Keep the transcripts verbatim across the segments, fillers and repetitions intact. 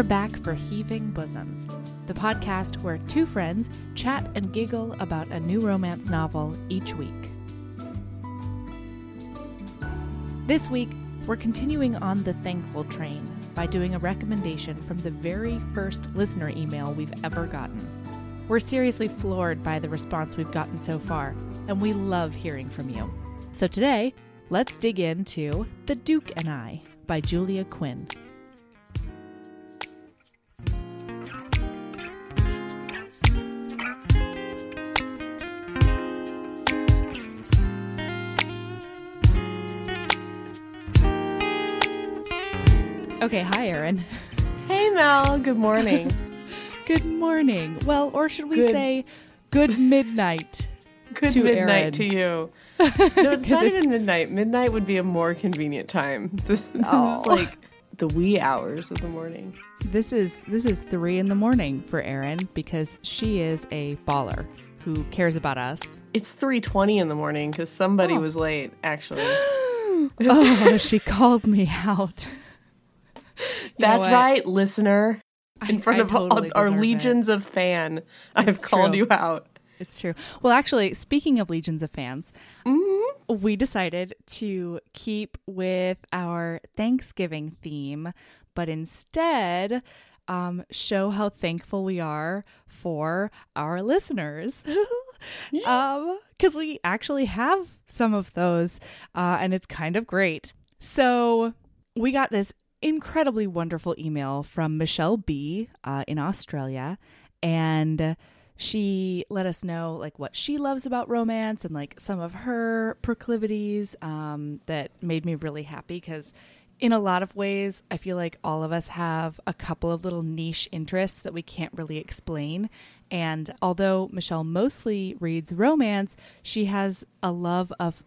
We're back for Heaving Bosoms, the podcast where two friends chat and giggle about a new romance novel each week. This week, we're continuing on the thankful train by doing a recommendation from the very first listener email we've ever gotten. We're seriously floored by the response we've gotten so far, and we love hearing from you. So today, let's dig into The Duke and I by Julia Quinn. Okay, hi, Erin. Hey, Mel. Good morning. Good morning. Well, or should we good. say good midnight Good to midnight Erin. to you. No, it's not it's... even midnight. Midnight would be a more convenient time. This oh. is like the wee hours of the morning. This is this is three in the morning for Erin because she is a baller who cares about us. It's three twenty in the morning because somebody oh. was late, actually. Oh, she called me out. You That's right, listener. In I, front I of totally all, our legions it. of fan, I've it's called true. you out. It's true. Well, actually, speaking of legions of fans, mm-hmm. we decided to keep with our Thanksgiving theme, but instead um, show how thankful we are for our listeners. yeah. um, because we actually have some of those, uh, and it's kind of great. So we got this incredibly wonderful email from Michelle B uh, in Australia, and she let us know like what she loves about romance and like some of her proclivities um, that made me really happy because in a lot of ways I feel like all of us have a couple of little niche interests that we can't really explain. And although Michelle mostly reads romance, she has a love of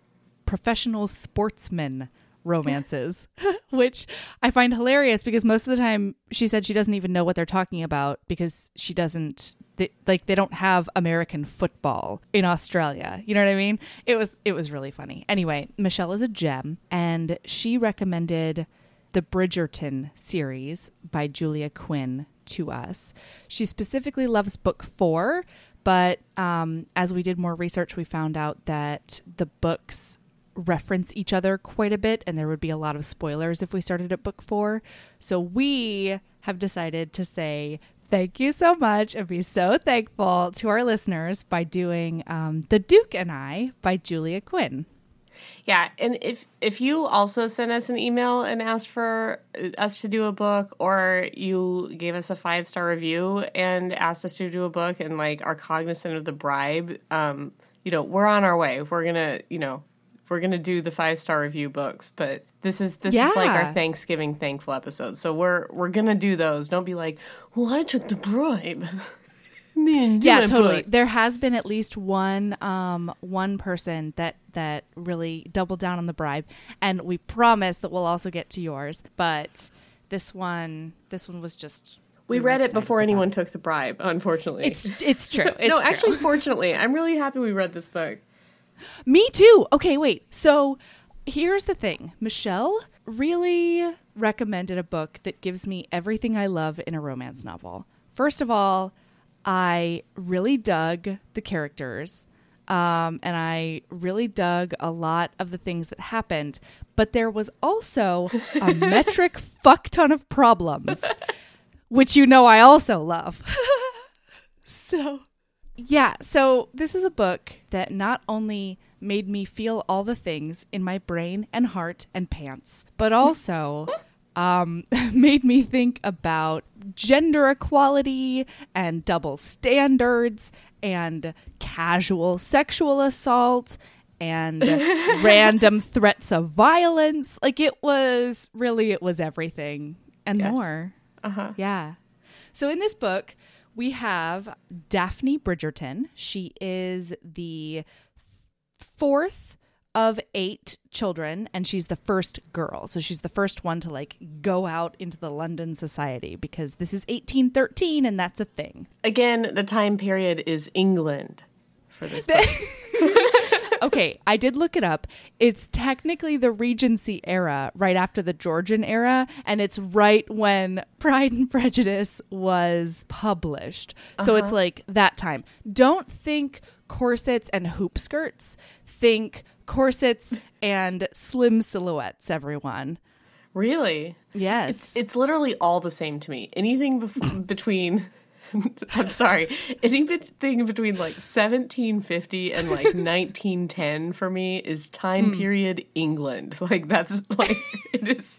professional sportsmen romances, which I find hilarious because most of the time she said she doesn't even know what they're talking about because she doesn't they, like they don't have American football in Australia. You know what I mean? It was it was really funny. Anyway, Michelle is a gem, and she recommended the Bridgerton series by Julia Quinn to us. She specifically loves book four, but um, as we did more research, we found out that the books reference each other quite a bit, and there would be a lot of spoilers if we started at book four. So we have decided to say thank you so much and be so thankful to our listeners by doing um, The Duke and I by Julia Quinn. Yeah, and if if you also sent us an email and asked for us to do a book, or you gave us a five-star review and asked us to do a book and like are cognizant of the bribe, um, you know, we're on our way. We're gonna, you know, We're going to do the five-star review books, but this is this yeah. is like our Thanksgiving thankful episode. So we're we're going to do those. Don't be like, well, I took the bribe. yeah, totally. Book. There has been at least one um, one person that, that really doubled down on the bribe, and we promise that we'll also get to yours. But this one this one was just... We, we read it before anyone took the bribe, unfortunately. It's, it's true. It's no, true. Actually, fortunately, I'm really happy we read this book. Me too. Okay, wait. So here's the thing. Michelle really recommended a book that gives me everything I love in a romance novel. First of all, I really dug the characters, um, and I really dug a lot of the things that happened, but there was also a metric fuck ton of problems, which you know I also love. So... Yeah, so this is a book that not only made me feel all the things in my brain and heart and pants, but also um, made me think about gender equality and double standards and casual sexual assault and random threats of violence. Like it was really, it was everything and yes. more. Uh-huh. Yeah. So in this book... we have Daphne Bridgerton. She is the fourth of eight children, and she's the first girl. So she's the first one to like go out into the London society because this is eighteen thirteen, and that's a thing. Again, the time period is England for this book. Okay, I did look it up. It's technically the Regency era, right after the Georgian era, and it's right when Pride and Prejudice was published. Uh-huh. So it's like that time. Don't think corsets and hoop skirts. Think corsets and slim silhouettes, everyone. Really? Yes. It's, it's literally all the same to me. Anything bef- between... I'm sorry. Anything between like seventeen fifty and like nineteen ten for me is time mm. period England. Like that's like it is.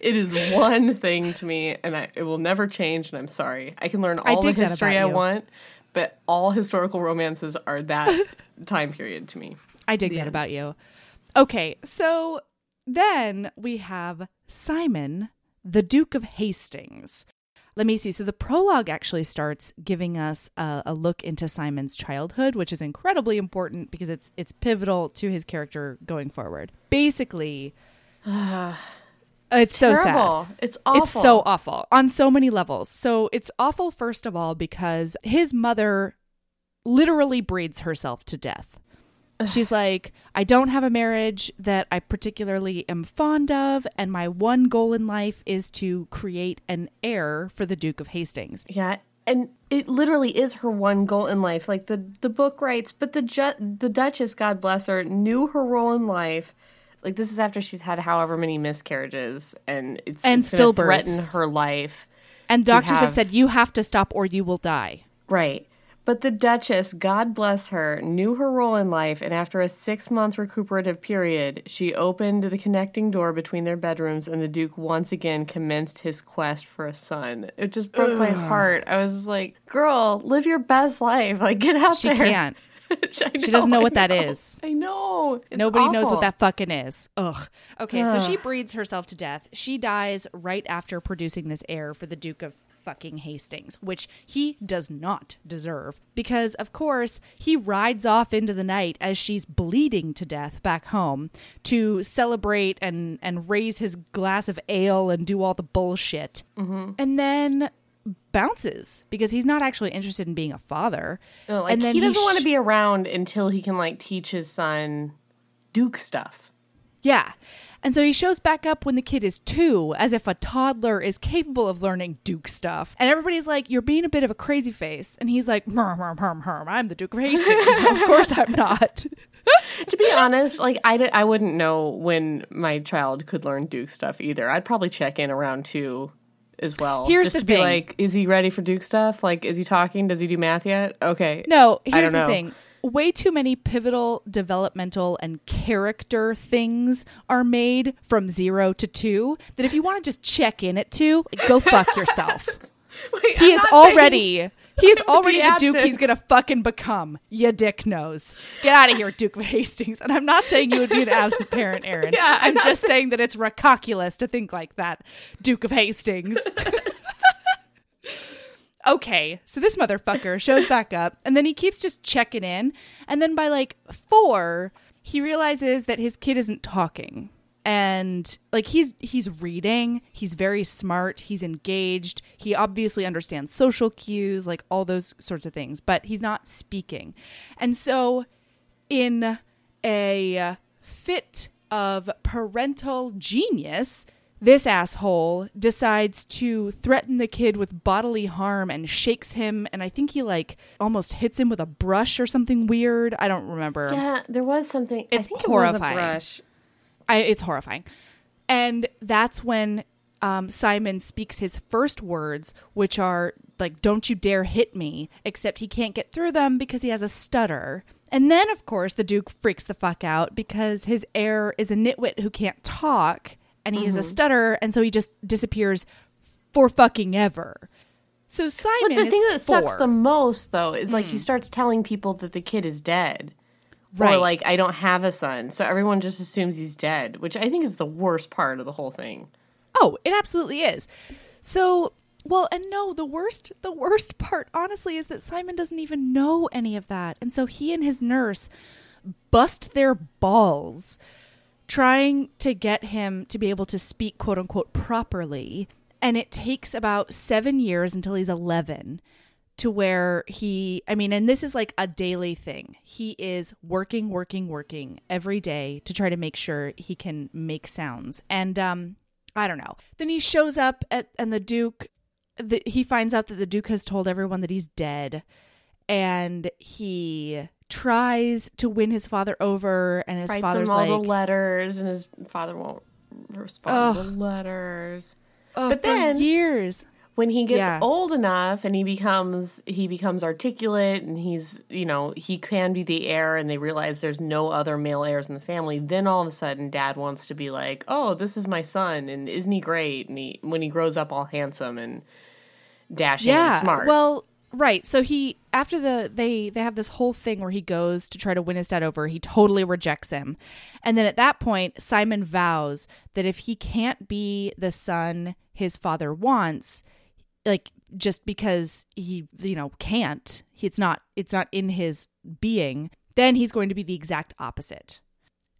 It is one thing to me, and I, it will never change. And I'm sorry. I can learn all the history I want, but all historical romances are that time period to me. I dig yeah. that about you. Okay, so then we have Simon, the Duke of Hastings. Let me see. So the prologue actually starts giving us a, a look into Simon's childhood, which is incredibly important because it's it's pivotal to his character going forward. Basically, it's, it's so terrible. sad. It's awful. It's so awful on so many levels. So it's awful, first of all, because his mother literally breeds herself to death. She's like, I don't have a marriage that I particularly am fond of, and my one goal in life is to create an heir for the Duke of Hastings. Yeah, and it literally is her one goal in life. Like, the, the book writes, but the ju- the Duchess, God bless her, knew her role in life. Like, this is after she's had however many miscarriages, and it's, and it's going to threaten her life. And doctors have... have said, you have to stop or you will die. Right. But the Duchess, God bless her, knew her role in life, and after a six-month recuperative period, she opened the connecting door between their bedrooms, and the Duke once again commenced his quest for a son. It just broke Ugh. my heart. I was like, girl, live your best life. Like, get out she there. She can't. know, she doesn't know I what know. that is. I know. It's Nobody awful. knows what that fucking is. Ugh. Okay, Ugh. so she breeds herself to death. She dies right after producing this heir for the Duke of fucking Hastings, which he does not deserve because, of course, he rides off into the night as she's bleeding to death back home to celebrate and, and raise his glass of ale and do all the bullshit. Mm-hmm. And then bounces because he's not actually interested in being a father. No, like, and then he doesn't he sh- want to be around until he can, like, teach his son Duke stuff. Yeah. And so he shows back up when the kid is two, as if a toddler is capable of learning Duke stuff. And everybody's like, you're being a bit of a crazy face. And he's like, hum, hum, hum, hum. I'm the Duke of Hastings. So of course I'm not. To be honest, like I, d- I wouldn't know when my child could learn Duke stuff either. I'd probably check in around two as well. Here's just the to thing. Be like, is he ready for Duke stuff? Like, is he talking? Does he do math yet? Okay. No, here's I don't the know. thing. Way too many pivotal developmental and character things are made from zero to two that if you want to just check in at two, go fuck yourself. Wait, he, is already, he is already he is already the Duke he's gonna fucking become. You dick knows. Get out of here, Duke of Hastings. And I'm not saying you would be an absent parent, Erin. Yeah, I'm, I'm just saying-, saying that it's recoculous to think like that, Duke of Hastings. Okay, so this motherfucker shows back up, and then he keeps just checking in. And then by, like, four, he realizes that his kid isn't talking. And, like, he's he's reading. He's very smart. He's engaged. He obviously understands social cues, like, all those sorts of things. But he's not speaking. And so in a fit of parental genius... this asshole decides to threaten the kid with bodily harm and shakes him. And I think he like almost hits him with a brush or something weird. I don't remember. Yeah, there was something. It's I think horrifying. It was a brush. I, it's horrifying. And that's when um, Simon speaks his first words, which are like, don't you dare hit me, except he can't get through them because he has a stutter. And then, of course, the Duke freaks the fuck out because his heir is a nitwit who can't talk. And he mm-hmm. is a stutterer, and so he just disappears for fucking ever. So Simon is But the thing that four. sucks the most, though, is, like, mm. he starts telling people that the kid is dead. Right. Or, like, I don't have a son, so everyone just assumes he's dead, which I think is the worst part of the whole thing. Oh, it absolutely is. So, well, and no, the worst, the worst part, honestly, is that Simon doesn't even know any of that. And so he and his nurse bust their balls trying to get him to be able to speak, quote unquote, properly. And it takes about seven years until he's eleven to where he, I mean, and this is like a daily thing. He is working, working, working every day to try to make sure he can make sounds. And um, I don't know. Then he shows up at, and the Duke, the, he finds out that the Duke has told everyone that he's dead. And he tries to win his father over, and his Writes father's him all like all the letters, and his father won't respond oh, to the letters. Oh, but then years when he gets yeah. old enough and he becomes he becomes articulate, and he's, you know, he can be the heir, and they realize there's no other male heirs in the family. Then all of a sudden, Dad wants to be like, "Oh, this is my son, and isn't he great?" And he, when he grows up, all handsome and dashing yeah, and smart. Well. Right. So he, after the, they, they have this whole thing where he goes to try to win his dad over. He totally rejects him. And then at that point, Simon vows that if he can't be the son his father wants, like just because he, you know, can't, he, it's not, it's not in his being, then he's going to be the exact opposite.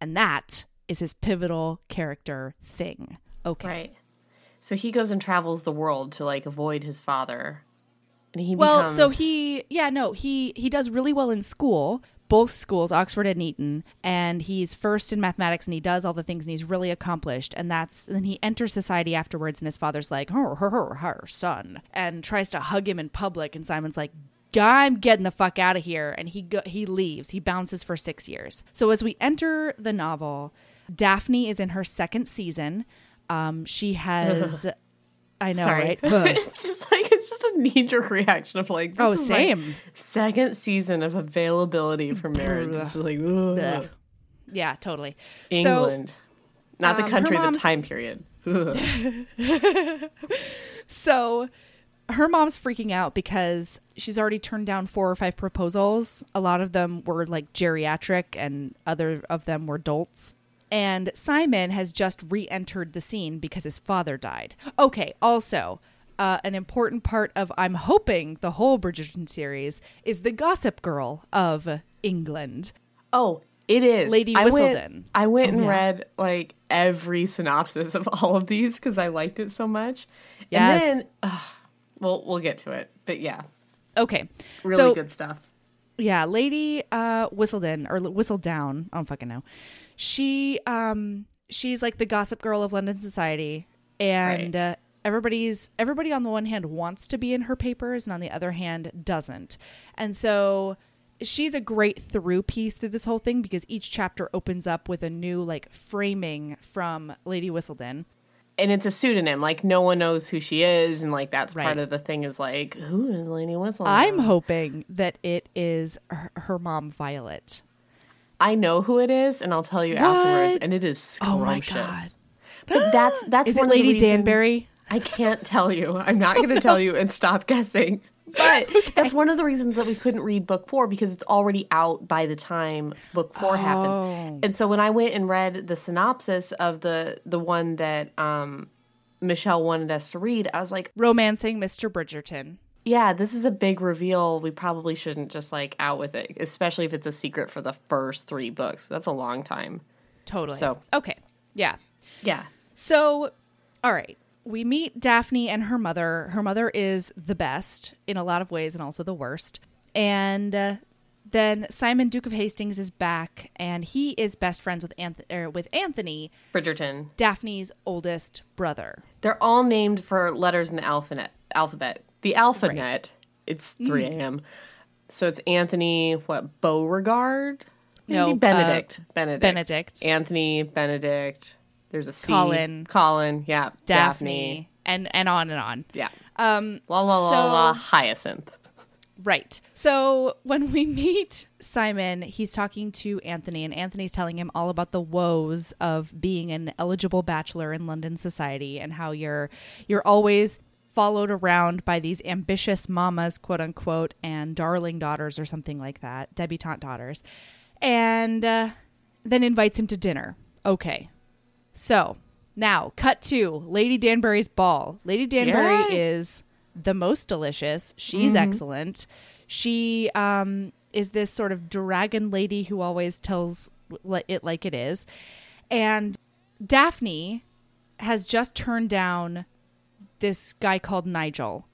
And that is his pivotal character thing. Okay. Right. So he goes and travels the world to like avoid his father. And he well, becomes... so he, yeah, no, he, he does really well in school, both schools, Oxford and Eton, and he's first in mathematics, and he does all the things, and he's really accomplished, and that's, and then he enters society afterwards, and his father's like, her, her, her, her, son, and tries to hug him in public, and Simon's like, I'm getting the fuck out of here, and he go- he leaves, he bounces for six years. So as we enter the novel, Daphne is in her second season, um, she has... I know, Sorry. right? It's just like it's just a knee-jerk reaction of like, this oh, is same. Like second season of availability for marriage. It's like, ugh. Yeah, totally. England, so, not um, the country, the time period. So, her mom's freaking out because she's already turned down four or five proposals. A lot of them were like geriatric, and other of them were adults. And Simon has just re-entered the scene because his father died. Okay, also, uh, an important part of, I'm hoping, the whole Bridgerton series is the gossip girl of England. Oh, it is. Lady I Whistledown. Went, I went and yeah. read, like, every synopsis of all of these because I liked it so much. Yes. And then, uh, well, we'll get to it, but yeah. Okay. Really so, good stuff. Yeah, Lady uh, Whistledown, or Whistledown, I don't fucking know. She, um, she's like the gossip girl of London society, and right. uh, everybody's everybody on the one hand wants to be in her papers, and on the other hand doesn't. And so she's a great through piece through this whole thing because each chapter opens up with a new like framing from Lady Whistledown, and it's a pseudonym. Like no one knows who she is, and like that's right. part of the thing is like, who is Lady Whistledown? I'm hoping that it is her, her mom, Violet. I know who it is, and I'll tell you what? afterwards. And it is scrumptious. Oh my god! But that's that's is one it Lady of the Danbury. I can't tell you. I'm not going to oh, tell no. you and stop guessing. But okay. that's one of the reasons that we couldn't read book four because it's already out by the time book four oh. happens. And so when I went and read the synopsis of the the one that um, Michelle wanted us to read, I was like, "Romancing Mister Bridgerton." Yeah, this is a big reveal. We probably shouldn't just like out with it, especially if it's a secret for the first three books. That's a long time. Totally. So okay. Yeah. Yeah. So, all right. We meet Daphne and her mother. Her mother is the best in a lot of ways and also the worst. And uh, then Simon, Duke of Hastings, is back, and he is best friends with Anth- er, with Anthony Bridgerton, Daphne's oldest brother. They're all named for letters in the alphabet. Alphabet. The alphabet, right. It's three a.m. Mm. So it's Anthony, what, Beauregard? No. Benedict. Uh, Benedict. Benedict. Anthony, Benedict. There's a C. Colin. Colin, yeah. Daphne. Daphne. And and on and on. Yeah. Um, la la la so, la Hyacinth. Right. So when we meet Simon, he's talking to Anthony, and Anthony's telling him all about the woes of being an eligible bachelor in London society and how you're you're always... followed around by these ambitious mamas, quote unquote, and darling daughters or something like that, debutante daughters, and uh, then invites him to dinner. Okay. So now cut to Lady Danbury's ball. Lady Danbury yeah. is the most delicious. She's mm-hmm. excellent. She um, is this sort of dragon lady who always tells it like it is. And Daphne has just turned down this guy called Nigel,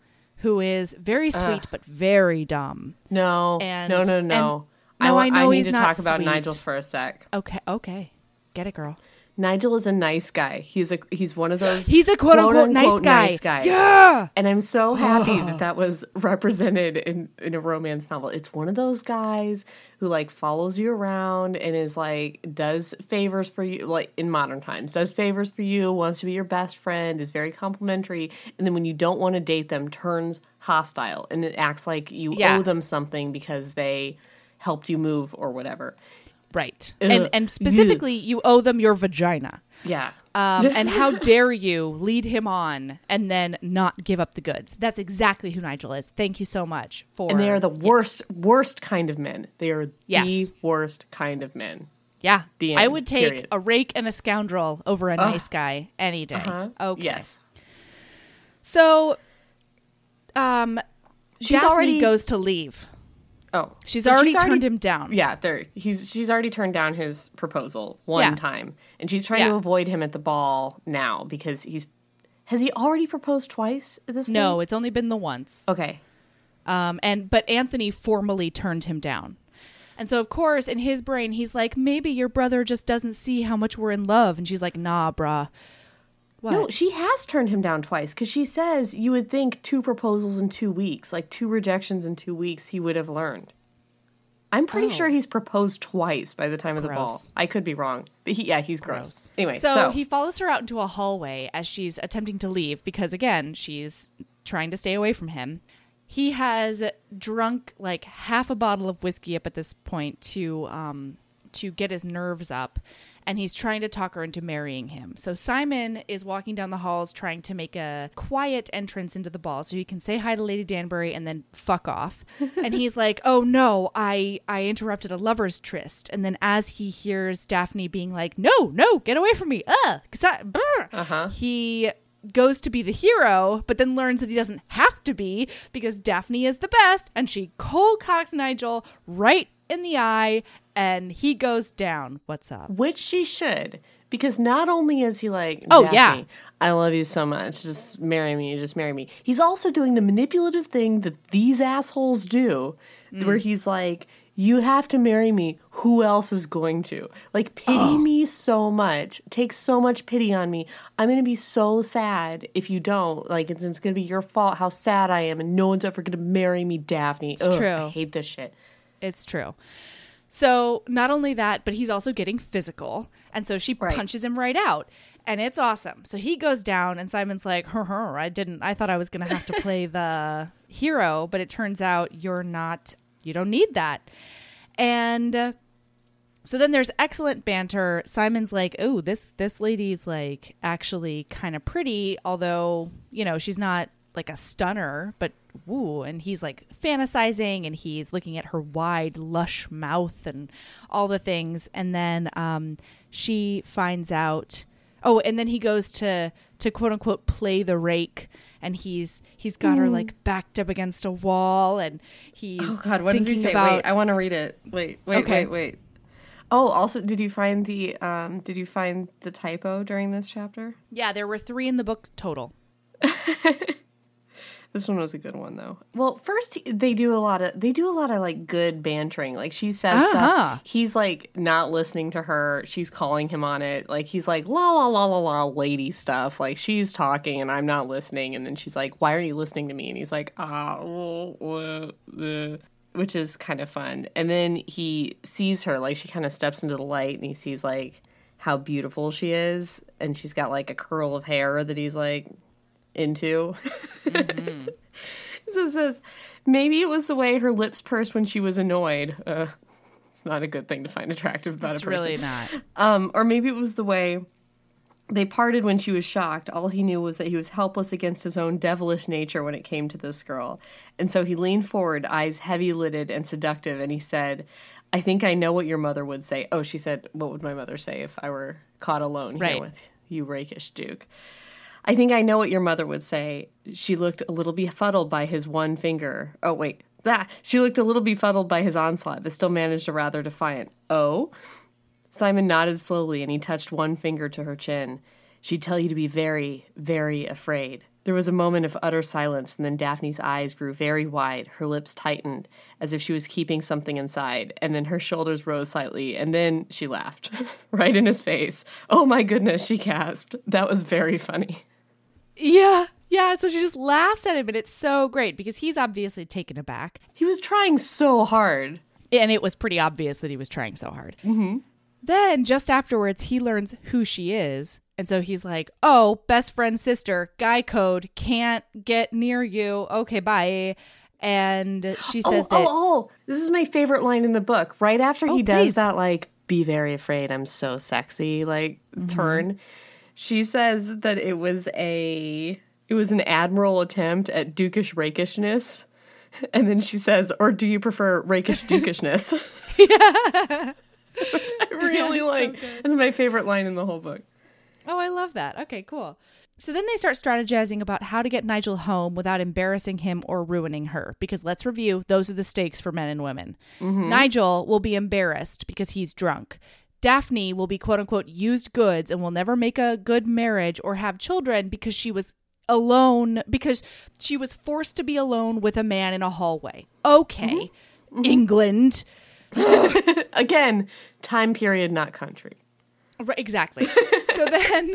who is very sweet uh, but very dumb. No, and, no, no, no. And, no, I, I know I need he's to not talk sweet. About Nigel for a sec. Okay, okay, get it, girl. Nigel is a nice guy. He's a he's one of those. He's a quote, quote unquote, unquote nice guy. Nice guys. Yeah, and I'm so happy that that was represented in, in a romance novel. It's one of those guys who like follows you around and is like does favors for you, like in modern times, does favors for you, wants to be your best friend, is very complimentary, and then when you don't want to date them, turns hostile and it acts like you yeah. owe them something because they helped you move or whatever. Right. Ugh. And and specifically, you owe them your vagina. Yeah. Um, and how dare you lead him on and then not give up the goods. That's exactly who Nigel is. Thank you so much for... And they are the worst, yes. worst kind of men. They are yes. the worst kind of men. Yeah. The end, I would take period. a rake and a scoundrel over a Ugh. nice guy any day. Uh-huh. Okay. Yes. So, um, She's Daphne already... goes to leave. Oh, she's already, she's already turned him down. Yeah, there. He's she's already turned down his proposal one yeah. time, and she's trying yeah. to avoid him at the ball now because he's has he already proposed twice at this point? No, it's only been the once. Okay, um, and but Anthony formally turned him down, and so of course in his brain he's like, maybe your brother just doesn't see how much we're in love, and she's like, nah, brah. What? No, she has turned him down twice because she says you would think two proposals in two weeks, like two rejections in two weeks, he would have learned. I'm pretty oh. sure he's proposed twice by the time gross. of the ball. I could be wrong. But he, yeah, he's gross. gross. Anyway, so, so he follows her out into a hallway as she's attempting to leave because, again, she's trying to stay away from him. He has drunk like half a bottle of whiskey up at this point to um, to get his nerves up. And he's trying to talk her into marrying him. So Simon is walking down the halls trying to make a quiet entrance into the ball so he can say hi to Lady Danbury and then fuck off. And he's like, oh, no, I, I interrupted a lover's tryst. And then as he hears Daphne being like, no, no, get away from me. Uh, uh-huh. He goes to be the hero, but then learns that he doesn't have to be because Daphne is the best. And she cold cocks Nigel right in the eye. And he goes down. What's up? Which she should. Because not only is he like, oh, Daphne, yeah, I love you so much. Just marry me. Just marry me. He's also doing the manipulative thing that these assholes do. Mm. Where he's like, you have to marry me. Who else is going to? Like, pity oh. me so much. Take so much pity on me. I'm going to be so sad if you don't. Like, it's, it's going to be your fault how sad I am. And no one's ever going to marry me, Daphne. It's Ugh, true. I hate this shit. It's true. So not only that, but he's also getting physical. And so she right. punches him right out. And it's awesome. So he goes down and Simon's like, hur, hur, I didn't. I thought I was going to have to play the hero. But it turns out you're not. You don't need that. And uh, so then there's excellent banter. Simon's like, oh, this this lady's like actually kind of pretty. Although, you know, she's not like a stunner, but woo. And he's like fantasizing and he's looking at her wide, lush mouth and all the things. And then um, she finds out. Oh, and then he goes to to quote unquote play the rake. And he's he's got mm. her like backed up against a wall. And he's oh god, what did he say? About, wait, I want to read it. Wait, wait, okay. wait, wait. Oh, also, did you find the um, did you find the typo during this chapter? Yeah, there were three in the book total. This one was a good one, though. Well, first they do a lot of they do a lot of like good bantering. Like she says uh-huh. stuff, he's like not listening to her. She's calling him on it. Like he's like la la la la la lady stuff. Like she's talking and I'm not listening. And then she's like, "Why are you listening to me?" And he's like, "Ah," oh, uh, uh, which is kind of fun. And then he sees her. Like she kind of steps into the light and he sees like how beautiful she is, and she's got like a curl of hair that he's like into. Mm-hmm. So it says, maybe it was the way her lips pursed when she was annoyed. Uh, it's not a good thing to find attractive about it's a person. It's really not. Um, or maybe it was the way they parted when she was shocked. All he knew was that he was helpless against his own devilish nature when it came to this girl. And so he leaned forward, eyes heavy-lidded and seductive, and he said, I think I know what your mother would say. Oh, she said, what would my mother say if I were caught alone right. here with you, rakish Duke? I think I know what your mother would say. She looked a little befuddled by his one finger. Oh, wait. Ah, she looked a little befuddled by his onslaught, but still managed a rather defiant, oh? Simon nodded slowly, and he touched one finger to her chin. She'd tell you to be very, very afraid. There was a moment of utter silence, and then Daphne's eyes grew very wide, her lips tightened, as if she was keeping something inside, and then her shoulders rose slightly, and then she laughed, right in his face. Oh my goodness, she gasped. That was very funny. Yeah, yeah, so she just laughs at him, and it's so great, because he's obviously taken aback. He was trying so hard. And it was pretty obvious that he was trying so hard. Mm-hmm. Then, just afterwards, he learns who she is. And so he's like, oh, best friend, sister, guy code, can't get near you. Okay, bye. And she says oh, that... Oh, oh, this is my favorite line in the book. Right after oh, he does please. that, like, be very afraid, I'm so sexy, like, mm-hmm. turn. She says that it was a... It was an admirable attempt at dukish rakishness. And then she says, or do you prefer rakish dukishness? Yeah. I really yeah, like so it's my favorite line in the whole book. Oh, I love that. Okay, cool. So then they start strategizing about how to get Nigel home without embarrassing him or ruining her. Because let's review, those are the stakes for men and women. Mm-hmm. Nigel will be embarrassed because he's drunk. Daphne will be quote unquote used goods and will never make a good marriage or have children because she was alone, because she was forced to be alone with a man in a hallway. Okay, mm-hmm. England. Again, time period, not country. Right, exactly. So then,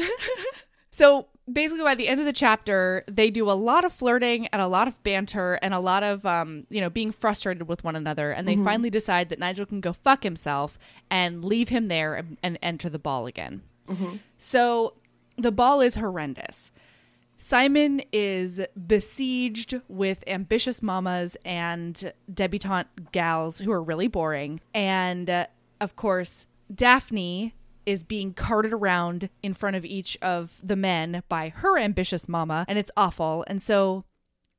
so basically by the end of the chapter, they do a lot of flirting and a lot of banter and a lot of, um, you know, being frustrated with one another. And they mm-hmm. finally decide that Nigel can go fuck himself and leave him there and, and enter the ball again. Mm-hmm. So the ball is horrendous. Simon is besieged with ambitious mamas and debutante gals who are really boring. And, uh, of course, Daphne is being carted around in front of each of the men by her ambitious mama, and it's awful. And so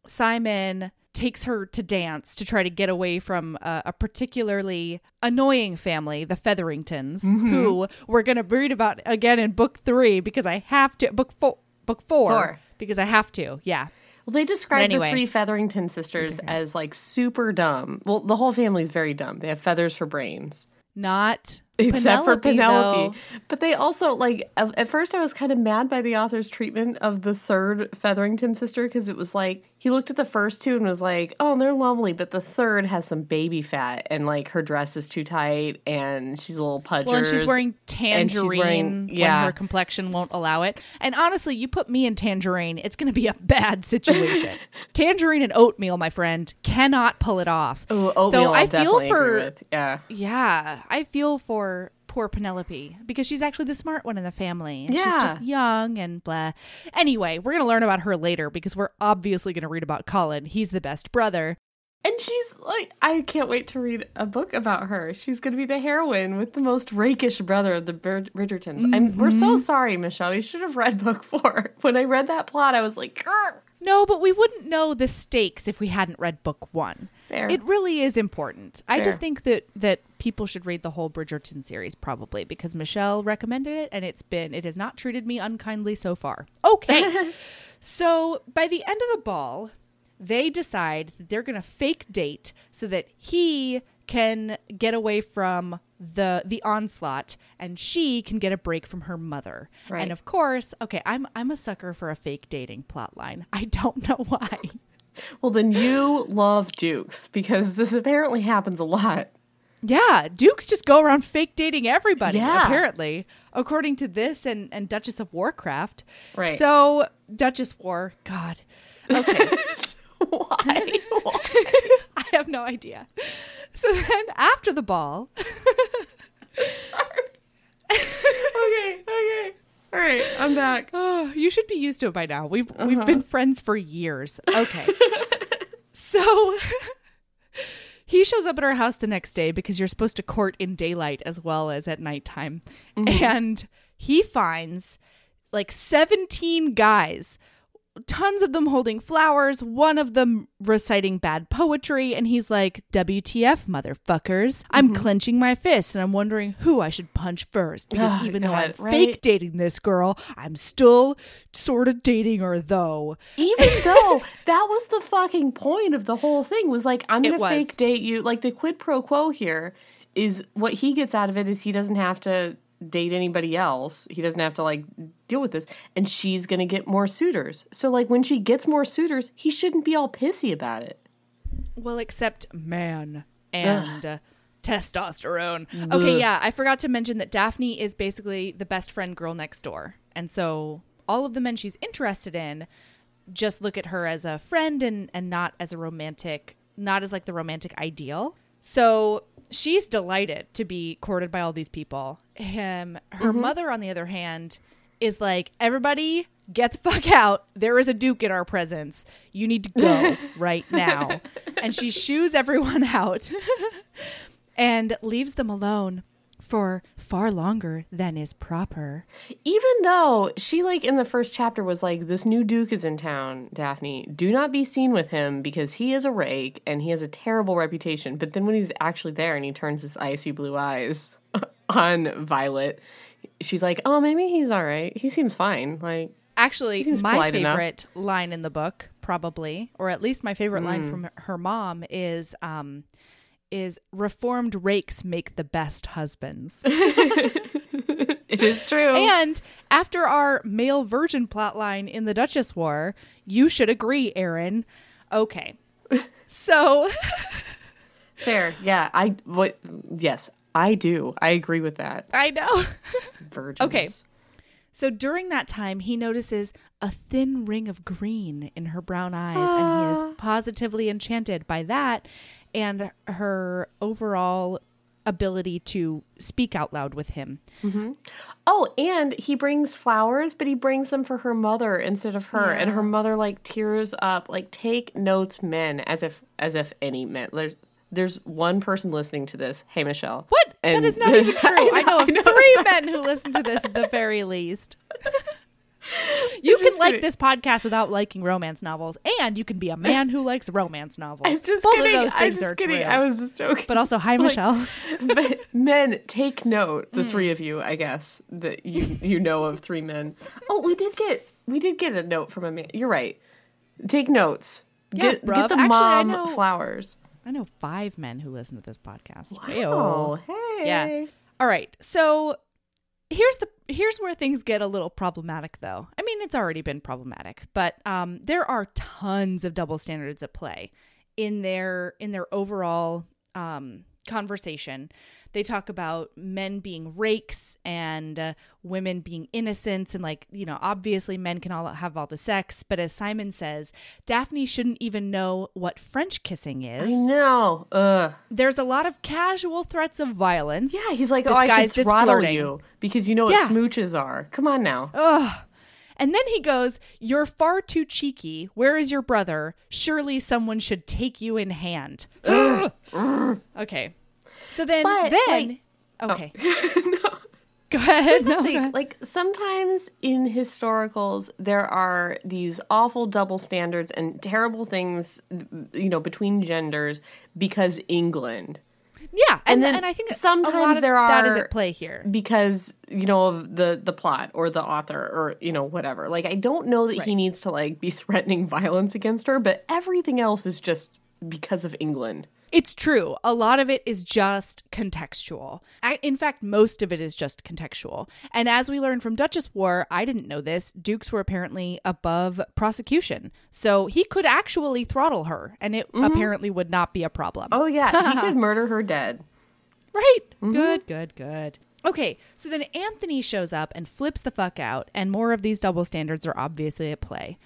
Simon takes her to dance to try to get away from uh, a particularly annoying family, the Featheringtons, mm-hmm. who we're going to read about again in book three because I have to... Book four. Book four, four, because I have to, yeah. Well, they describe anyway. the three Featherington sisters as, like, super dumb. Well, the whole family's very dumb. They have feathers for brains. Not Except Penelope, for Penelope. Though. But they also, like, at first I was kind of mad by the author's treatment of the third Featherington sister because it was like, he looked at the first two and was like, oh, they're lovely, but the third has some baby fat and, like, her dress is too tight and she's a little pudgers. Well, and she's wearing tangerine she's wearing, yeah. when her complexion won't allow it. And honestly, you put me in tangerine, it's going to be a bad situation. Tangerine and oatmeal, my friend, cannot pull it off. Oh, oatmeal, so I definitely feel for, agree with. Yeah. Yeah, I feel for poor Penelope because she's actually the smart one in the family and yeah. she's just young and blah. Anyway, we're gonna learn about her later because we're obviously gonna read about Colin. He's the best brother, and she's like, I can't wait to read a book about her. She's gonna be the heroine with the most rakish brother of the Bridgertons. Mm-hmm. I'm, we're so sorry, Michelle, you should have read book four. When I read that plot, I was like, grr. No, but we wouldn't know the stakes if we hadn't read book one. Fair. It really is important. Fair. I just think that, that people should read the whole Bridgerton series probably because Michelle recommended it and it's been, it has not treated me unkindly so far. Okay. So by the end of the ball, they decide that they're going to fake date so that he can get away from the the onslaught and she can get a break from her mother. Right. And of course, okay, I'm I'm a sucker for a fake dating plotline. I don't know why. Well, then you love Dukes because this apparently happens a lot. Yeah, Dukes just go around fake dating everybody, yeah. apparently, according to this and, and Duchess of Warcraft. Right. So, Duchess War, God. Okay. Why? Why? I have no idea. So then after the ball. Sorry. Okay, okay. All right, I'm back. Oh, you should be used to it by now. We've uh-huh. we've been friends for years. Okay. So he shows up at our house the next day because you're supposed to court in daylight as well as at nighttime. Mm-hmm. And he finds like seventeen guys, tons of them holding flowers, one of them reciting bad poetry, and he's like, W T F, motherfuckers. I'm mm-hmm. clenching my fist and I'm wondering who I should punch first because oh, even God, though I'm right? fake dating this girl, I'm still sort of dating her though. Even though that was the fucking point of the whole thing was like, I'm gonna fake date you. Like the quid pro quo here is what he gets out of it is he doesn't have to date anybody else. He doesn't have to, like, deal with this. And she's going to get more suitors. So, like, when she gets more suitors, he shouldn't be all pissy about it. Well, except man and uh, testosterone. Ugh. Okay, yeah, I forgot to mention that Daphne is basically the best friend girl next door. And so all of the men she's interested in just look at her as a friend and, and not as a romantic, not as, like, the romantic ideal. So she's delighted to be courted by all these people. Him, her mm-hmm. mother, on the other hand, is like, everybody get the fuck out. There is a duke in our presence. You need to go right now. And she shoos everyone out and leaves them alone for far longer than is proper. Even though she, like, in the first chapter was like, this new duke is in town, Daphne. Do not be seen with him because he is a rake and he has a terrible reputation. But then when he's actually there and he turns his icy blue eyes on Violet, she's like, oh, maybe he's all right. He seems fine. Like, actually, my favorite enough. line in the book, probably, or at least my favorite mm. line from her mom is... Um, is reformed rakes make the best husbands. It is true. And after our male virgin plotline in the Duchess War, you should agree, Aaron. Okay. So. Fair. Yeah. I, what, yes, I do. I agree with that. I know. Virgins. Okay. So during that time, he notices a thin ring of green in her brown eyes, Aww. and he is positively enchanted by that and her overall ability to speak out loud with him. Mm-hmm. Oh, and he brings flowers, but he brings them for her mother instead of her. Yeah. And her mother, like, tears up, like, take notes, men, as if as if any men. There's, there's one person listening to this. Hey, Michelle. What? And that is not even true. I know, I know of I know three men who listen to this at the very least. You I'm can like kidding. This podcast without liking romance novels, and you can be a man who likes romance novels. I'm just Both kidding. Of those things I'm just are kidding. True. I was just joking. But also, hi, like, Michelle. But men, take note. The mm. three of you, I guess, that you you know of three men. Oh, we did get we did get a note from a man. You're right. Take notes. Yeah, get, get the Actually, mom I know, flowers. I know five men who listen to this podcast. Wow. Hey. Yeah. All right. So. Here's the here's where things get a little problematic, though. I mean, it's already been problematic, but um, there are tons of double standards at play in their in their overall um, conversation. They talk about men being rakes and uh, women being innocents, and, like, you know, obviously men can all have all the sex, but as Simon says, Daphne shouldn't even know what French kissing is. I know. Ugh. There's a lot of casual threats of violence. Yeah, he's like, oh, I should throttle flirting. you. Because you know what yeah. smooches are. Come on now. Ugh. And then he goes, you're far too cheeky. Where is your brother? Surely someone should take you in hand. Ugh. Ugh. Okay. So then, but, then like, okay. Oh. no. Go ahead. No, go ahead. Like, sometimes in historicals, there are these awful double standards and terrible things, you know, between genders because England. Yeah, and, and then and I think sometimes a lot of there are that is at play here because, you know, the the plot or the author or, you know, whatever. Like, I don't know that right. he needs to, like, be threatening violence against her, but everything else is just because of England. It's true. A lot of it is just contextual. I, in fact, most of it is just contextual. And as we learned from Duchess War, I didn't know this, dukes were apparently above prosecution. So he could actually throttle her, and it mm-hmm. apparently would not be a problem. Oh, yeah. He could murder her dead. Right. Mm-hmm. Good, good, good. Okay. So then Anthony shows up and flips the fuck out, and more of these double standards are obviously at play.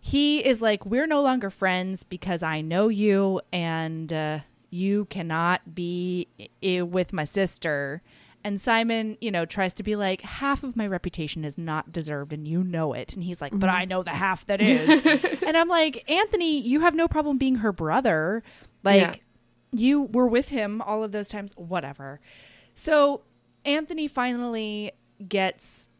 He is like, we're no longer friends because I know you and uh, you cannot be I- with my sister. And Simon, you know, tries to be like, half of my reputation is not deserved and you know it. And he's like, but I know the half that is. And I'm like, Anthony, you have no problem being her brother. Like, yeah. you were with him all of those times, whatever. So Anthony finally gets...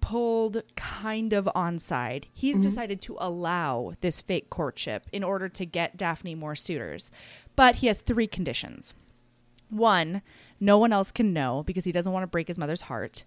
pulled kind of onside. He's mm-hmm. decided to allow this fake courtship in order to get Daphne more suitors. But he has three conditions. One, no one else can know because he doesn't want to break his mother's heart.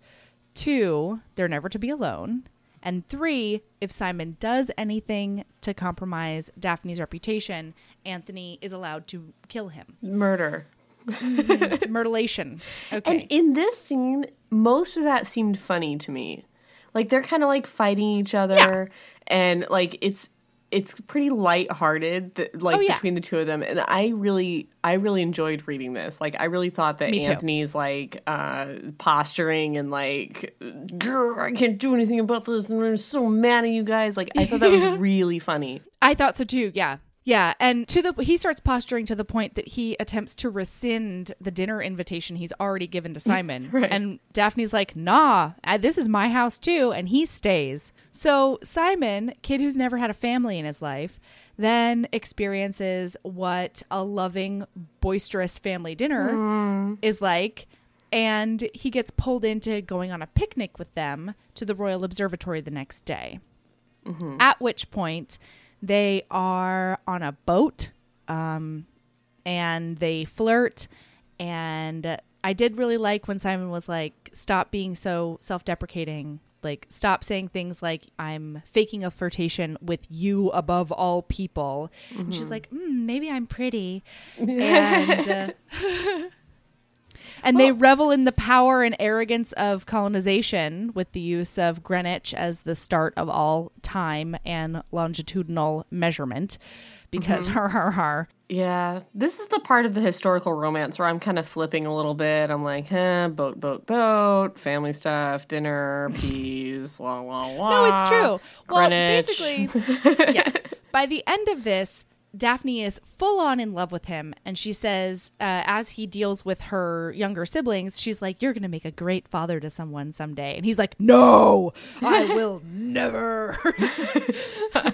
Two, they're never to be alone. And three, if Simon does anything to compromise Daphne's reputation, Anthony is allowed to kill him. Murder. Mm, myrtilation. Okay. And in this scene, most of that seemed funny to me. Like, they're kind of, like, fighting each other. Yeah. And, like, it's it's pretty lighthearted, the, like, oh, yeah. between the two of them. And I really I really enjoyed reading this. Like, I really thought that Anthony's, like, uh, posturing and, like, I can't do anything about this. And I'm so mad at you guys. Like, I thought that was really funny. I thought so, too. Yeah. Yeah, and to the he starts posturing to the point that he attempts to rescind the dinner invitation he's already given to Simon. Right. And Daphne's like, nah, this is my house too, and he stays. So Simon, kid who's never had a family in his life, then experiences what a loving, boisterous family dinner mm. is like, and he gets pulled into going on a picnic with them to the Royal Observatory the next day, mm-hmm. at which point they are on a boat, um, and they flirt. And I did really like when Simon was like, stop being so self-deprecating. Like, stop saying things like, I'm faking a flirtation with you above all people. Mm-hmm. And she's like, mm, maybe I'm pretty. and uh, and well, they revel in the power and arrogance of colonization with the use of Greenwich as the start of all time and longitudinal measurement, because mm-hmm. har, har, har. Yeah. This is the part of the historical romance where I'm kind of flipping a little bit. I'm like, eh, boat, boat, boat, family stuff, dinner, peas, la, la, la. No, it's true. Greenwich. Well, basically, yes. By the end of this, Daphne is full on in love with him, and she says, uh, as he deals with her younger siblings, she's like, you're going to make a great father to someone someday. And he's like, no, I will never. I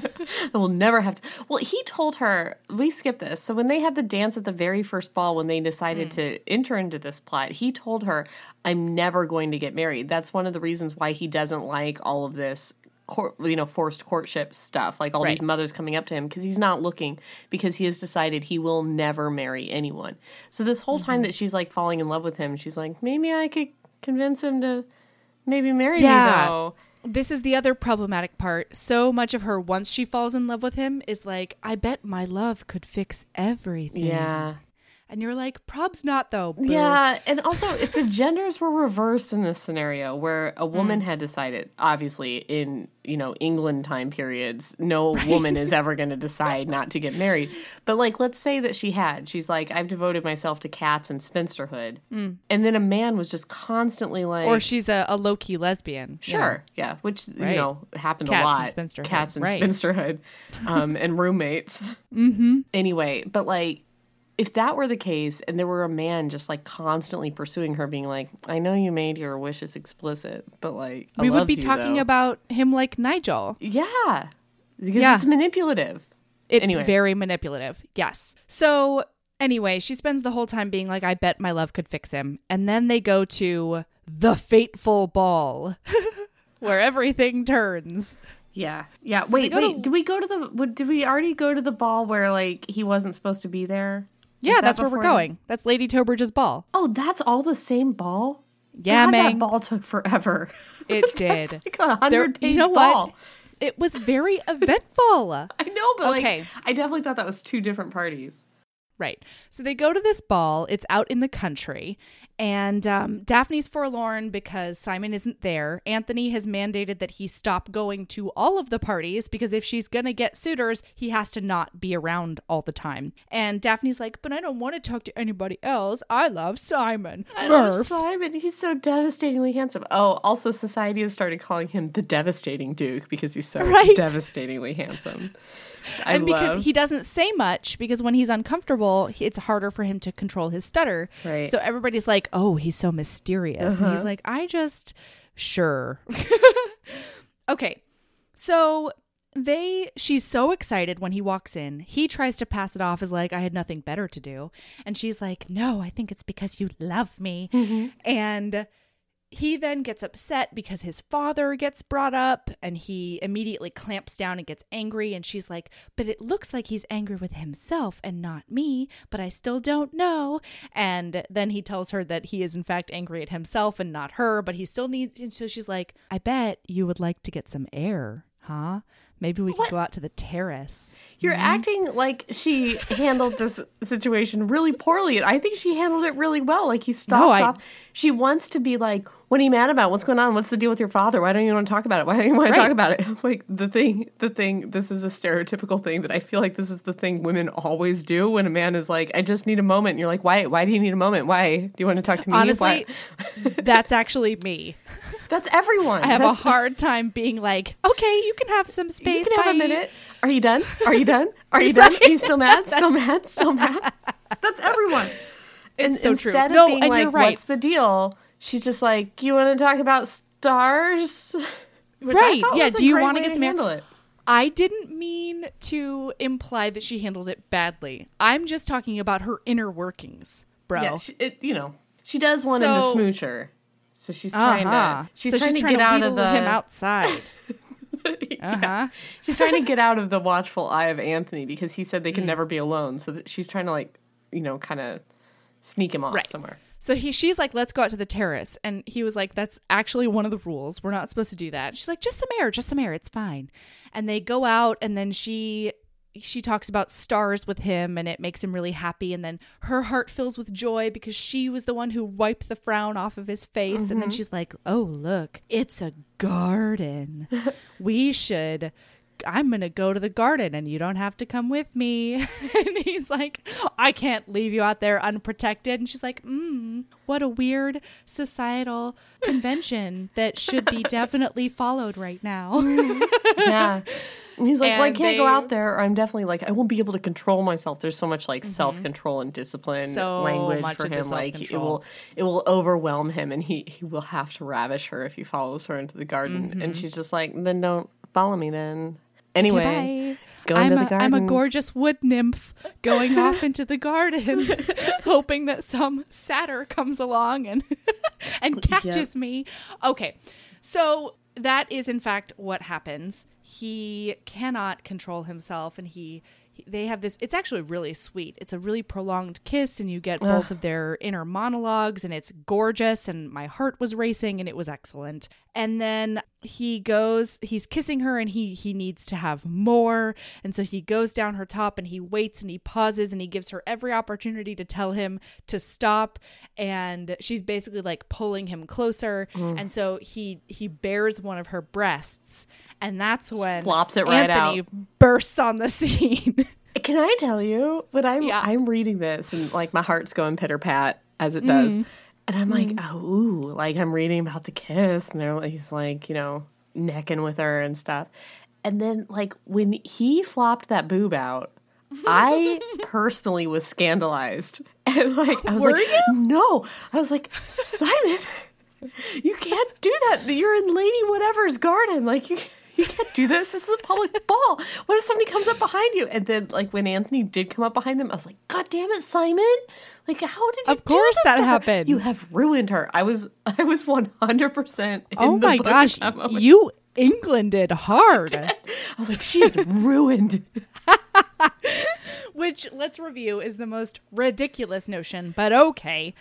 will never have to. Well, he told her, we skipped this. So when they had the dance at the very first ball, when they decided mm. to enter into this plot, he told her, I'm never going to get married. That's one of the reasons why he doesn't like all of this Court, you know, forced courtship stuff, like all right. these mothers coming up to him, because he's not looking, because he has decided he will never marry anyone. So this whole mm-hmm. time that she's like falling in love with him, she's like, maybe I could convince him to maybe marry yeah. me though. This is the other problematic part. So much of her, once she falls in love with him, is like, I bet my love could fix everything. Yeah. And you're like, prob's not though. Boo. Yeah. And also, if the genders were reversed in this scenario where a woman mm. had decided, obviously in, you know, England time periods, no right. woman is ever going to decide not to get married. But like, let's say that she had, she's like, I've devoted myself to cats and spinsterhood. Mm. And then a man was just constantly like, or she's a, a low key lesbian. Sure. Yeah. yeah. Which, right. you know, happened cats a lot. And spinsterhood. Cats and right. spinsterhood um, and roommates. Mm-hmm. Anyway, but like, if that were the case and there were a man just like constantly pursuing her being like, I know you made your wishes explicit, but like, I we would be you, talking though. About him like Nigel. Yeah. Because yeah. it's manipulative. It's anyway. very manipulative. Yes. So anyway, she spends the whole time being like, I bet my love could fix him. And then they go to the fateful ball where everything turns. Yeah. Yeah. So wait, wait, to- did we go to the, did we already go to the ball where like he wasn't supposed to be there? Yeah, that that's before? where we're going. That's Lady Towbridge's ball. Oh, that's all the same ball? Yeah, God, man. That ball took forever. It did. It's like a hundred-page you know ball. What? It was very eventful. I know, but okay. like, I definitely thought that was two different parties. Right. So they go to this ball. It's out in the country. And um, Daphne's forlorn because Simon isn't there. Anthony has mandated that he stop going to all of the parties because if she's going to get suitors, he has to not be around all the time. And Daphne's like, but I don't want to talk to anybody else. I love Simon. I Murph. love Simon. He's so devastatingly handsome. Oh, also society has started calling him the devastating Duke because he's so right? devastatingly handsome. I and because love. he doesn't say much, because when he's uncomfortable, he, it's harder for him to control his stutter. Right. So everybody's like, oh, he's so mysterious. Uh-huh. And he's like, I just, sure. Okay. So they, she's so excited when he walks in. He tries to pass it off as like, I had nothing better to do. And she's like, no, I think it's because you love me. Mm-hmm. And he then gets upset because his father gets brought up and he immediately clamps down and gets angry. And she's like, but it looks like he's angry with himself and not me, but I still don't know. And then he tells her that he is in fact angry at himself and not her, but he still needs. And so she's like, I bet you would like to get some air. huh? Maybe we can go out to the terrace. You're mm-hmm. acting like she handled this situation really poorly. I think she handled it really well. Like, he stops no, I... off. She wants to be like, what are you mad about? What's going on? What's the deal with your father? Why don't you want to talk about it? Why don't you want right. to talk about it? Like, the thing, the thing, this is a stereotypical thing that I feel like this is the thing women always do when a man is like, I just need a moment. And you're like, why? Why do you need a moment? Why? Do you want to talk to me? Honestly, that's actually me. That's everyone. I have that's... a hard time being like, okay, you can have some space. You can have a minute. Are you done? Are you done? Are you done? Are you still mad? Still mad? Still mad? That's everyone. And it's so true. Instead of being like, what's the deal? She's just like, you want to talk about stars? Right. Yeah. Do you want to get to handle it? I didn't mean to imply that she handled it badly. I'm just talking about her inner workings, bro. Yeah, she, it, you know, she does want him to smooch her, so she's trying to. She's trying to get out of the him outside. Yeah. Uh-huh. She's trying to get out of the watchful eye of Anthony because he said they can mm. never be alone. So that she's trying to, like, you know, kind of sneak him off right. somewhere. So he, she's like, let's go out to the terrace. And he was like, that's actually one of the rules. We're not supposed to do that. She's like, just some air, just some air. It's fine. And they go out, and then she... she talks about stars with him, and it makes him really happy. And then her heart fills with joy because she was the one who wiped the frown off of his face. Mm-hmm. And then she's like, oh, look, it's a garden. We should, I'm going to go to the garden and you don't have to come with me. And he's like, I can't leave you out there unprotected. And she's like, mm, what a weird societal convention that should be definitely followed right now. Yeah. And he's like, and well, I can't they, go out there, or I'm definitely like, I won't be able to control myself. There's so much like mm-hmm. self-control and discipline so language for him. Like, it will it will overwhelm him, and he, he will have to ravish her if he follows her into the garden. Mm-hmm. And she's just like, then don't follow me then. Anyway, okay, go into the garden. I'm a gorgeous wood nymph going off into the garden, hoping that some satyr comes along and, and catches yep. me. Okay, so that is in fact what happens. He cannot control himself, and he, he they have this, it's actually really sweet. It's a really prolonged kiss, and you get Ugh. both of their inner monologues, and it's gorgeous, and my heart was racing, and it was excellent. And then he goes, he's kissing her, and he he needs to have more, and so he goes down her top, and he waits, and he pauses, and he gives her every opportunity to tell him to stop, and she's basically like pulling him closer, mm. and so he he bares one of her breasts. And that's when flops it right Anthony out. bursts on the scene. Can I tell you? But I'm yeah. I'm reading this, and like my heart's going pitter pat as it does, mm. and I'm like, mm. oh, ooh. Like, I'm reading about the kiss, and they're he's like, you know, necking with her and stuff, and then like when he flopped that boob out, I personally was scandalized, and like I was Were like, you? no, I was like, Simon, you can't do that. You're in Lady Whatever's garden, like you. You can't do this. This is a public ball. What if somebody comes up behind you? And then, like, when Anthony did come up behind them, I was like, God damn it, Simon. Like, how did you do this? Of course that happened. You have ruined her. I was I was one hundred percent in oh the my gosh. You Englanded hard. I, I was like, she is ruined. Which, let's review, is the most ridiculous notion, but okay.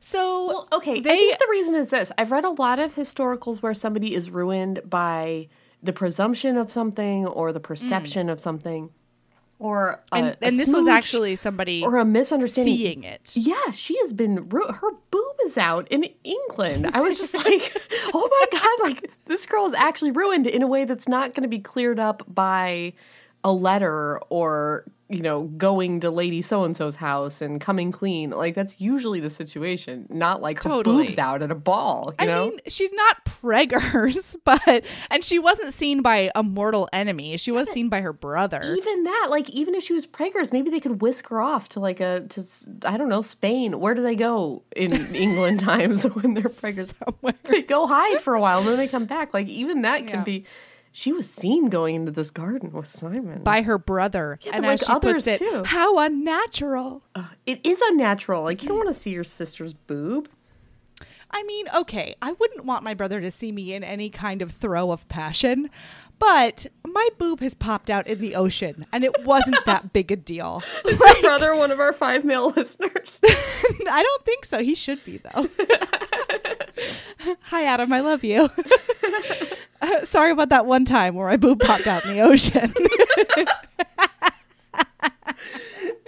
So, well, okay. They, I think the reason is this. I've read a lot of historicals where somebody is ruined by the presumption of something, or the perception mm. of something, or a, and, and a this was actually somebody or a misunderstanding seeing it. Yeah, she has been ru- her boob is out in England. I was just like, oh my God, like this girl is actually ruined in a way that's not going to be cleared up by a letter or, you know, going to Lady So and So's house and coming clean. Like, that's usually the situation, not like her totally. boobs out at a ball. You I know? mean, she's not preggers, but and she wasn't seen by a mortal enemy. She was yeah, seen by her brother. Even that, like, even if she was preggers, maybe they could whisk her off to like a to I don't know Spain. Where do they go in England times when they're preggers? Somewhere they go hide for a while and then they come back. Like, even that yeah. could be. She was seen going into this garden with Simon. By her brother. Yeah, and like she others, puts it, too. How unnatural. Uh, it is unnatural. Like, you don't want to see your sister's boob. I mean, okay, I wouldn't want my brother to see me in any kind of throw of passion, but my boob has popped out in the ocean, and it wasn't that big a deal. Is like, your brother one of our five male listeners? I don't think so. He should be, though. Hi, Adam. I love you. Uh, sorry about that one time where I boob popped out in the ocean.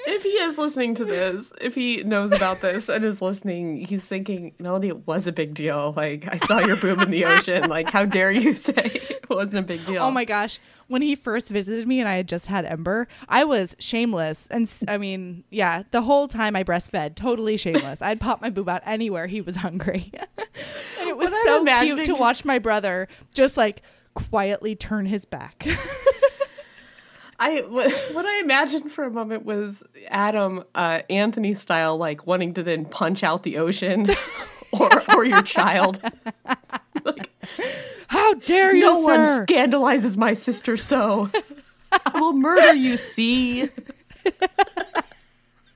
If he is listening to this, if he knows about this and is listening, he's thinking, Melody, it was a big deal. Like, I saw your boob in the ocean. Like, how dare you say it wasn't a big deal? Oh, my gosh. When he first visited me and I had just had Ember, I was shameless. And I mean, yeah, the whole time I breastfed, totally shameless. I'd pop my boob out anywhere he was hungry. And it was what so imagining- cute to watch my brother just like quietly turn his back. I, what I imagined for a moment was Adam, uh, Anthony style, like wanting to then punch out the ocean or or your child. Like, how dare you, no sir. One scandalizes my sister so. I will murder you, see?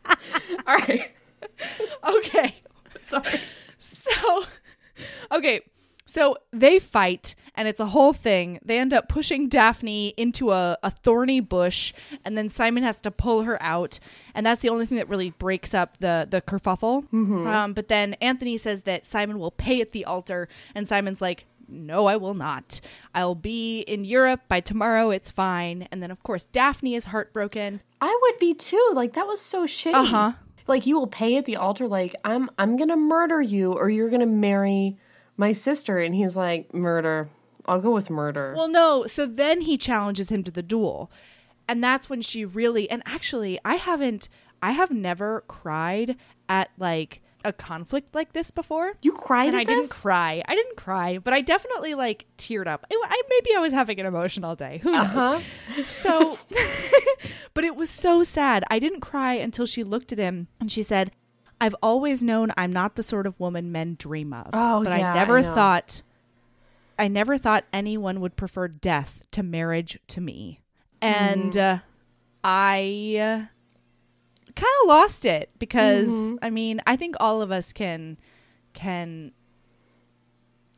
All right. Okay. Sorry. So, okay. So they fight. And it's a whole thing. They end up pushing Daphne into a, a thorny bush. And then Simon has to pull her out. And that's the only thing that really breaks up the, the kerfuffle. Mm-hmm. Um, but then Anthony says that Simon will pay at the altar. And Simon's like, no, I will not. I'll be in Europe by tomorrow. It's fine. And then, of course, Daphne is heartbroken. I would be, too. Like, that was so shitty. Uh-huh. Like, you will pay at the altar. Like, I'm, I'm going to murder you or you're going to marry my sister. And he's like, murder. I'll go with murder. Well, no. So then he challenges him to the duel. And that's when she really... And actually, I haven't... I have never cried at, like, a conflict like this before. You cried and at I this? I didn't cry. I didn't cry. But I definitely, like, teared up. It, I Maybe I was having an emotional day. Who knows? Uh-huh. So... But it was so sad. I didn't cry until she looked at him and she said, I've always known I'm not the sort of woman men dream of. Oh, but yeah, I never I thought... I never thought anyone would prefer death to marriage to me. And mm-hmm. uh, I uh, kind of lost it because, mm-hmm. I mean, I think all of us can can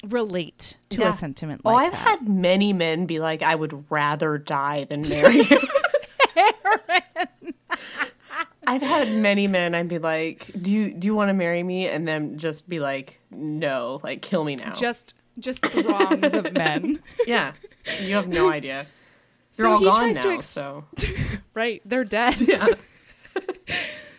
relate to yeah. a sentiment like oh, I've that. I've had many men be like, I would rather die than marry you. I've had many men I'd be like, do you, do you want to marry me? And then just be like, no, like kill me now. Just... Just throngs of men. Yeah. You have no idea. They're so all gone now, ex- so. Right. They're dead. Yeah.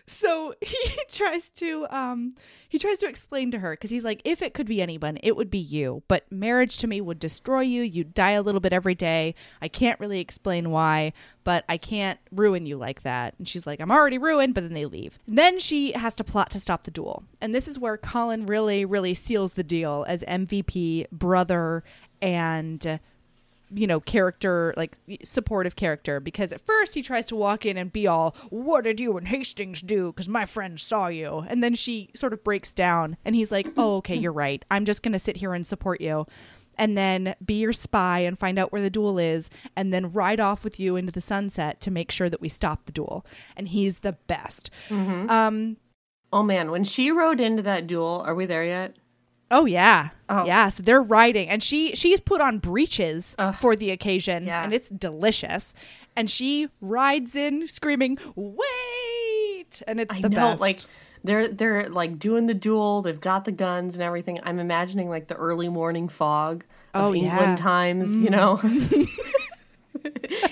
So he tries to um, he tries to explain to her because he's like, if it could be anyone, it would be you. But marriage to me would destroy you. You die a little bit every day. I can't really explain why, but I can't ruin you like that. And she's like, I'm already ruined. But then they leave. And then she has to plot to stop the duel. And this is where Colin really, really seals the deal as M V P, brother, and uh, you know, character, like supportive character, because at first he tries to walk in and be all, what did you and Hastings do? Because my friend saw you. And then she sort of breaks down and he's like, oh, okay, you're right. I'm just going to sit here and support you and then be your spy and find out where the duel is and then ride off with you into the sunset to make sure that we stop the duel. And he's the best. Mm-hmm. Um, oh, man, when she rode into that duel, are we there yet? Oh, yeah. Oh. Yeah. So they're riding. And she she's put on breeches Ugh. for the occasion. Yeah. And it's delicious. And she rides in screaming, wait. And it's I the know, best. Like, they're, they're like doing the duel. They've got the guns and everything. I'm imagining like the early morning fog of oh, England yeah. times, mm. you know.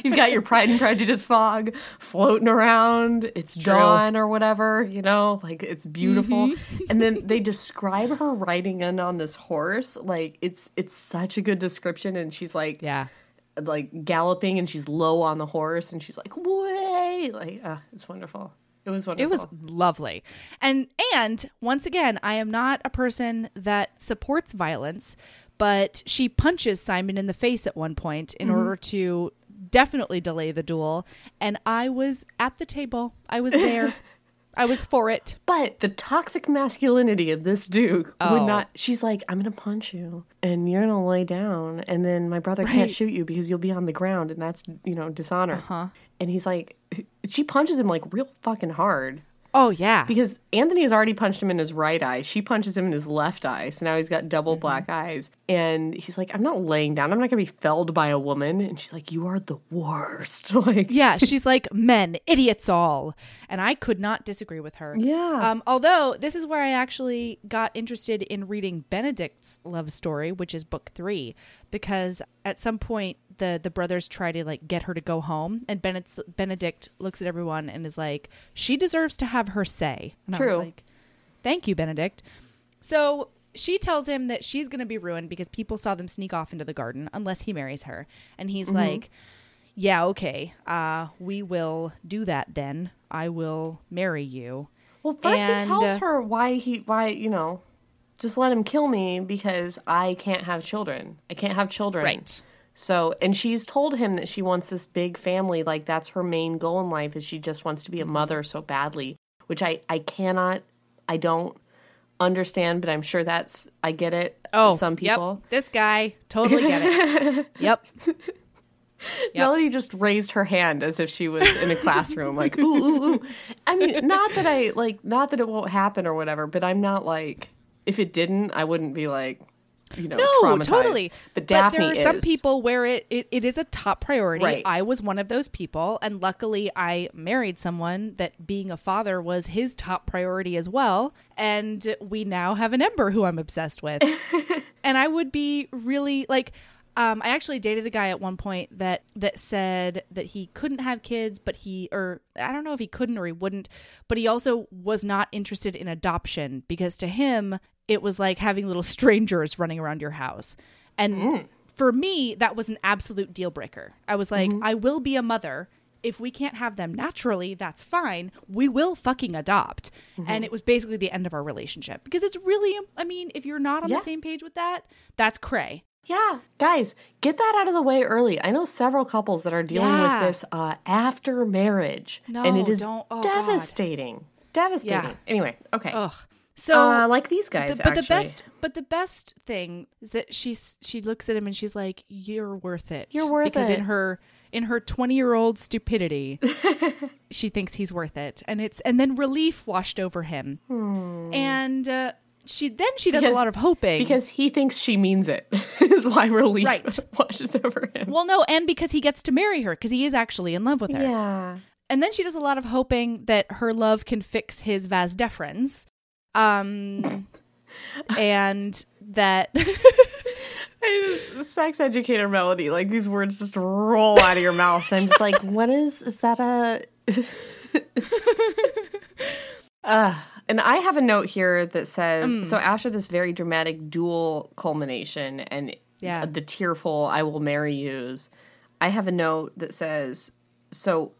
You've got your Pride and Prejudice fog floating around. It's True. dawn or whatever, you know, like it's beautiful. Mm-hmm. And then they describe her riding in on this horse. Like it's it's such a good description. And she's like, yeah, like galloping and she's low on the horse and she's like, way, like, uh, it's wonderful. It was wonderful. It was lovely. And and once again, I am not a person that supports violence, but she punches Simon in the face at one point in mm-hmm. order to definitely delay the duel. And I was at the table. I was there. I was for it. But the toxic masculinity of this Duke oh. would not. She's like, I'm going to punch you and you're going to lay down. And then my brother right. can't shoot you because you'll be on the ground. And that's, you know, dishonor. Uh-huh. And he's like, she punches him like real fucking hard. Oh, yeah. Because Anthony has already punched him in his right eye. She punches him in his left eye. So now he's got double mm-hmm. black eyes. And he's like, I'm not laying down. I'm not going to be felled by a woman. And she's like, you are the worst. Like, yeah, she's like, men, idiots all. And I could not disagree with her. Yeah. Um, although this is where I actually got interested in reading Benedict's love story, which is book three. Because at some point, the, the brothers try to, like, get her to go home. And Benedict, Benedict looks at everyone and is like, she deserves to have her say. And true. I was like, thank you, Benedict. So she tells him that she's going to be ruined because people saw them sneak off into the garden unless he marries her. And he's mm-hmm. like, yeah, okay, uh, we will do that then. I will marry you. Well, first and, he tells her why he, why, you know, just let him kill me because I can't have children. I can't have children. Right. So, and she's told him that she wants this big family. Like, that's her main goal in life, is she just wants to be a mother so badly, which I, I cannot, I don't understand, but I'm sure that's, I get it. Oh, some people. Yep. This guy, totally get it. Yep. Yep. Melody just raised her hand as if she was in a classroom, like, ooh, ooh, ooh. I mean, not that I, like, not that it won't happen or whatever, but I'm not like, if it didn't, I wouldn't be like, you know, no, totally. But Daphne, but there are is. some people where it, it, it is a top priority. Right. I was one of those people. And luckily, I married someone that being a father was his top priority as well. And we now have an Ember who I'm obsessed with. And I would be really like, um, I actually dated a guy at one point that that said that he couldn't have kids, but he, or I don't know if he couldn't or he wouldn't, but he also was not interested in adoption because to him, it was like having little strangers running around your house. And mm. for me, that was an absolute deal breaker. I was like, mm-hmm. I will be a mother. If we can't have them naturally, that's fine. We will fucking adopt. Mm-hmm. And it was basically the end of our relationship. Because it's really, I mean, if you're not on yeah. the same page with that, that's cray. Yeah. Guys, get that out of the way early. I know several couples that are dealing yeah. with this uh, after marriage. No, and it is don't. Oh, devastating. God. Devastating. Yeah. Anyway, okay. Ugh. So uh, like these guys, the, but actually. the best, but the best thing is that she she looks at him and she's like, "You're worth it. You're worth because it." Because in her in her twenty-year-old stupidity, she thinks he's worth it, and it's and then relief washed over him, hmm. and uh, she then she does because, a lot of hoping because he thinks she means it is why relief right. washes over him. Well, no, and because he gets to marry her because he is actually in love with her. Yeah, and then she does a lot of hoping that her love can fix his vas deferens. Um, and that the sex educator Melody, like these words just roll out of your mouth. And I'm just like, what is, is that a, uh, and I have a note here that says, mm. so after this very dramatic dual culmination and yeah. the tearful, I will marry yous, I have a note that says, so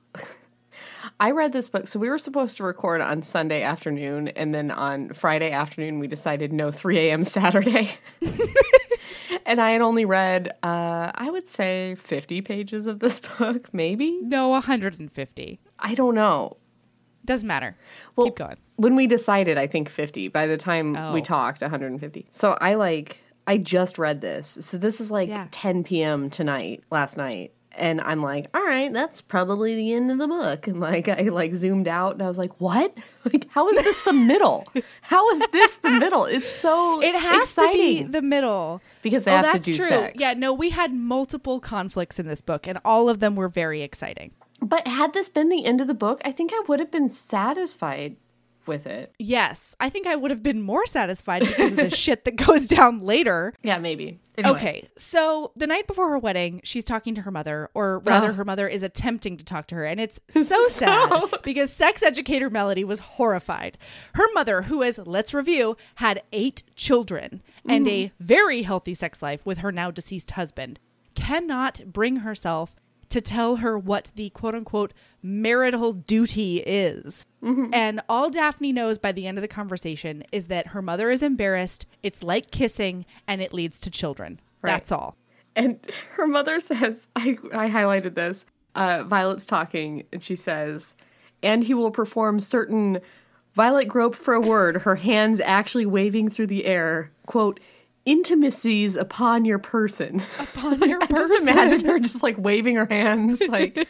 I read this book. So we were supposed to record on Sunday afternoon, and then on Friday afternoon, we decided no, three a.m. Saturday. And I had only read, uh, I would say, fifty pages of this book, maybe? No, one hundred fifty. I don't know. Doesn't matter. Well, keep going. When we decided, I think fifty. By the time oh. we talked, one hundred fifty. So I like, I just read this. So this is like yeah. ten p.m. tonight, last night. And I'm like, all right, that's probably the end of the book. And like, I like zoomed out and I was like, what? Like, how is this the middle? How is this the middle? It's so It has exciting. to be the middle. Because they oh, have to do true. sex. Yeah, no, we had multiple conflicts in this book and all of them were very exciting. But had this been the end of the book, I think I would have been satisfied with it. Yes. I think I would have been more satisfied because of the shit that goes down later. Yeah, maybe. Anyway. Okay. So the night before her wedding, she's talking to her mother, or rather oh. her mother is attempting to talk to her. And it's so, so sad because sex educator Melody was horrified. Her mother, who is, let's review, had eight children mm. and a very healthy sex life with her now deceased husband, cannot bring herself to tell her what the quote-unquote marital duty is. Mm-hmm. And all Daphne knows by the end of the conversation is that her mother is embarrassed, it's like kissing, and it leads to children. Right. That's all. And her mother says, I, I highlighted this, uh, Violet's talking, and she says, and he will perform certain, Violet groped for a word, her hands actually waving through the air, quote, intimacies upon your person. Upon your person. I just imagine her just like waving her hands, like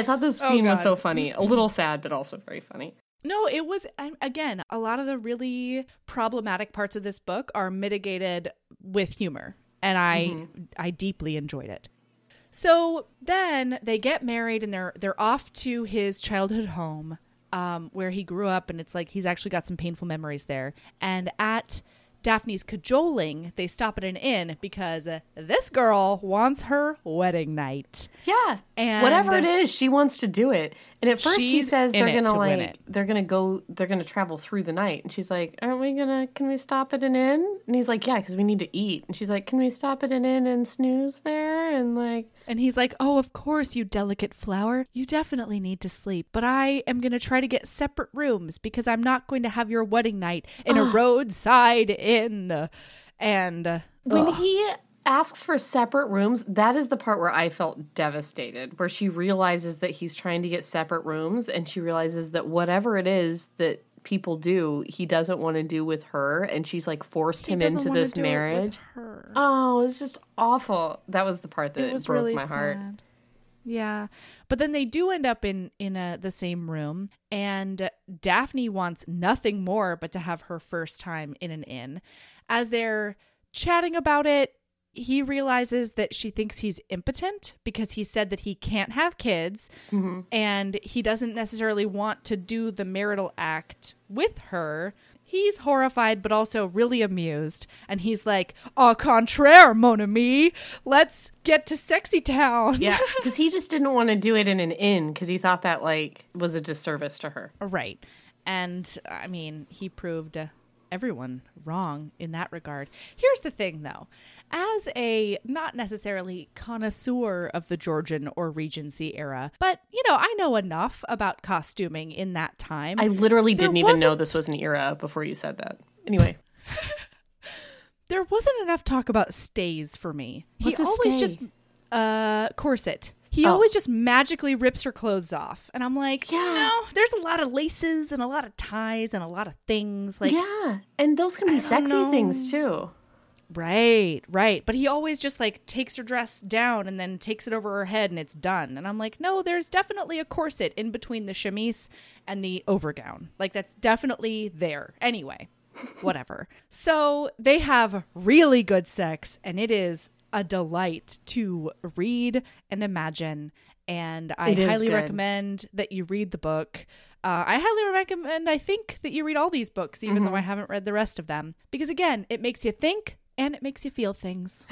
I thought this scene oh was so funny. A little sad, but also very funny. No, it was, again, a lot of the really problematic parts of this book are mitigated with humor. And I mm-hmm. I deeply enjoyed it. So then they get married and they're they're off to his childhood home um, where he grew up. And it's like he's actually got some painful memories there. And at Daphne's cajoling, they stop at an inn because this girl wants her wedding night. Yeah. And whatever it is, she wants to do it. And at first he says they're going to like, they're going to go, they're going to travel through the night. And she's like, aren't we going to, can we stop at an inn? And he's like, yeah, because we need to eat. And she's like, can we stop at an inn and snooze there? And like, and he's like, oh, of course, you delicate flower. You definitely need to sleep. But I am going to try to get separate rooms because I'm not going to have your wedding night in a roadside inn. And when ugh. he asks for separate rooms, that is the part where I felt devastated, where she realizes that he's trying to get separate rooms and she realizes that whatever it is that people do, he doesn't want to do with her, and she's like forced him into this marriage. Oh, it's just awful. That was the part that broke my heart. Yeah. But then they do end up in in a, the same room, and Daphne wants nothing more but to have her first time in an inn. As they're chatting about it, he realizes that she thinks he's impotent because he said that he can't have kids mm-hmm. and he doesn't necessarily want to do the marital act with her. He's horrified, but also really amused. And he's like, au contraire, mon ami, let's get to sexy town. Yeah, because he just didn't want to do it in an inn because he thought that like was a disservice to her. Right. And I mean, he proved uh, everyone wrong in that regard. Here's the thing, though. As a not necessarily connoisseur of the Georgian or Regency era, but, you know, I know enough about costuming in that time. I literally didn't even know this was an era before you said that. Anyway. There wasn't enough talk about stays for me. He always just, uh, corset. He oh. always just magically rips her clothes off. And I'm like, yeah. you know, there's a lot of laces and a lot of ties and a lot of things. Like, yeah, and those can be I sexy things, too. Right, right. But he always just like takes her dress down and then takes it over her head and it's done. And I'm like, no, there's definitely a corset in between the chemise and the overgown. Like that's definitely there. Anyway, whatever. So they have really good sex and it is a delight to read and imagine. And I highly good. recommend that you read the book. Uh, I highly recommend, I think, that you read all these books, even mm-hmm. though I haven't read the rest of them. Because again, it makes you think. And it makes you feel things.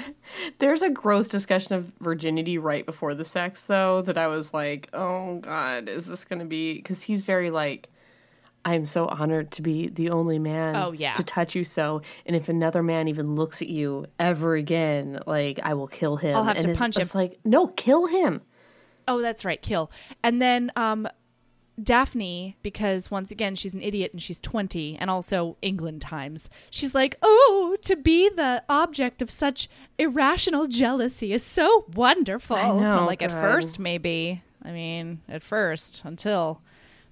There's a gross discussion of virginity right before the sex, though, that I was like, oh, God, is this going to be... Because he's very like, I'm so honored to be the only man oh, yeah. to touch you so. And if another man even looks at you ever again, like, I will kill him. I'll have and to punch him. It's like, no, kill him. Oh, that's right. Kill. And then... um. Daphne, because once again, she's an idiot and she's twenty and also England times. She's like, oh, to be the object of such irrational jealousy is so wonderful. I know, well, like God. At first, maybe. I mean, at first until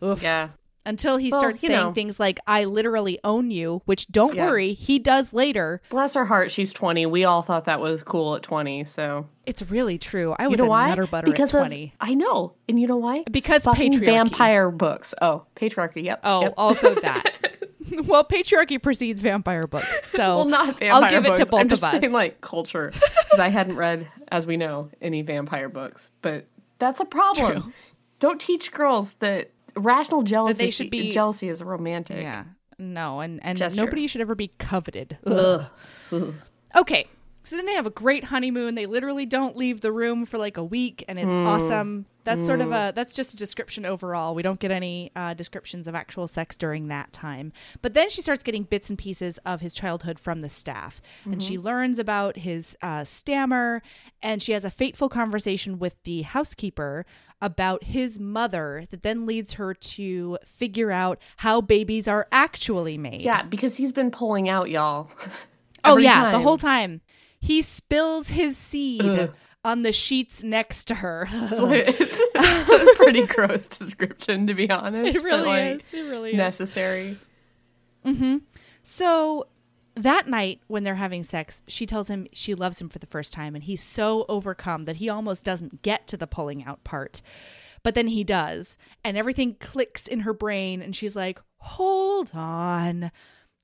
oof. Yeah. Until he well, starts saying know. things like, I literally own you, which don't yeah. worry, he does later. Bless her heart, she's twenty. We all thought that was cool at twenty, so. It's really true. I was you know a nutter butter because at twenty. Of, I know. And you know why? Because fucking patriarchy. Vampire books. Oh, patriarchy, yep. Oh, yep. Also that. Well, patriarchy precedes vampire books, so well, not vampire I'll give books. It to both I'm just of us. Saying, like, culture. Because I hadn't read, as we know, any vampire books, but that's a problem. Don't teach girls that... Rational jealousy they should be, jealousy is romantic. Yeah. No, and, and nobody should ever be coveted. Ugh. Ugh. Okay. So then they have a great honeymoon. They literally don't leave the room for like a week and it's mm. awesome. That's mm. sort of a that's just a description overall. We don't get any uh, descriptions of actual sex during that time. But then she starts getting bits and pieces of his childhood from the staff. Mm-hmm. And she learns about his uh, stammer and she has a fateful conversation with the housekeeper about his mother that then leads her to figure out how babies are actually made. Yeah, because he's been pulling out, y'all. Oh, yeah, time. The whole time. He spills his seed Ugh. on the sheets next to her. It's, it's a pretty gross description, to be honest. It really like, is. It really necessary. Is. Mm-hmm. So... That night when they're having sex, she tells him she loves him for the first time and he's so overcome that he almost doesn't get to the pulling out part. But then he does, and everything clicks in her brain, and she's like, hold on.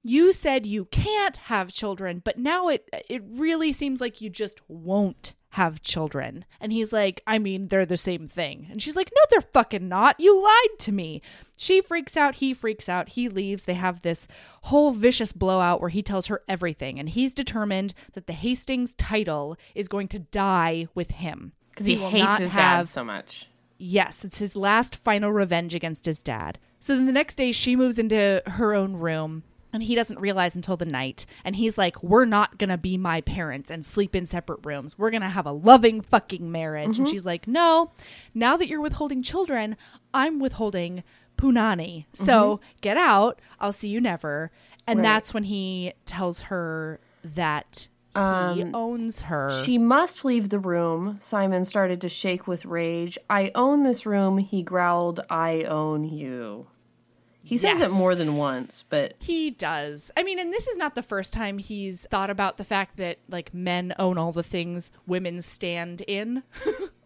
You said you can't have children, but now it it really seems like you just won't have children. And he's like, I mean, they're the same thing. And she's like, no, they're fucking not. You lied to me. She freaks out. He freaks out. He leaves. They have this whole vicious blowout where he tells her everything. And he's determined that the Hastings title is going to die with him. Because he, he hates his have... dad so much. Yes, it's his last final revenge against his dad. So then the next day she moves into her own room. And he doesn't realize until the night. And he's like, we're not going to be my parents and sleep in separate rooms. We're going to have a loving fucking marriage. Mm-hmm. And she's like, no, now that you're withholding children, I'm withholding Punani. Mm-hmm. So get out. I'll see you never. And right. That's when he tells her that he um, owns her. She must leave the room. Simon started to shake with rage. I own this room. He growled, I own you. He says yes. it more than once, but... He does. I mean, and this is not the first time he's thought about the fact that, like, men own all the things women stand in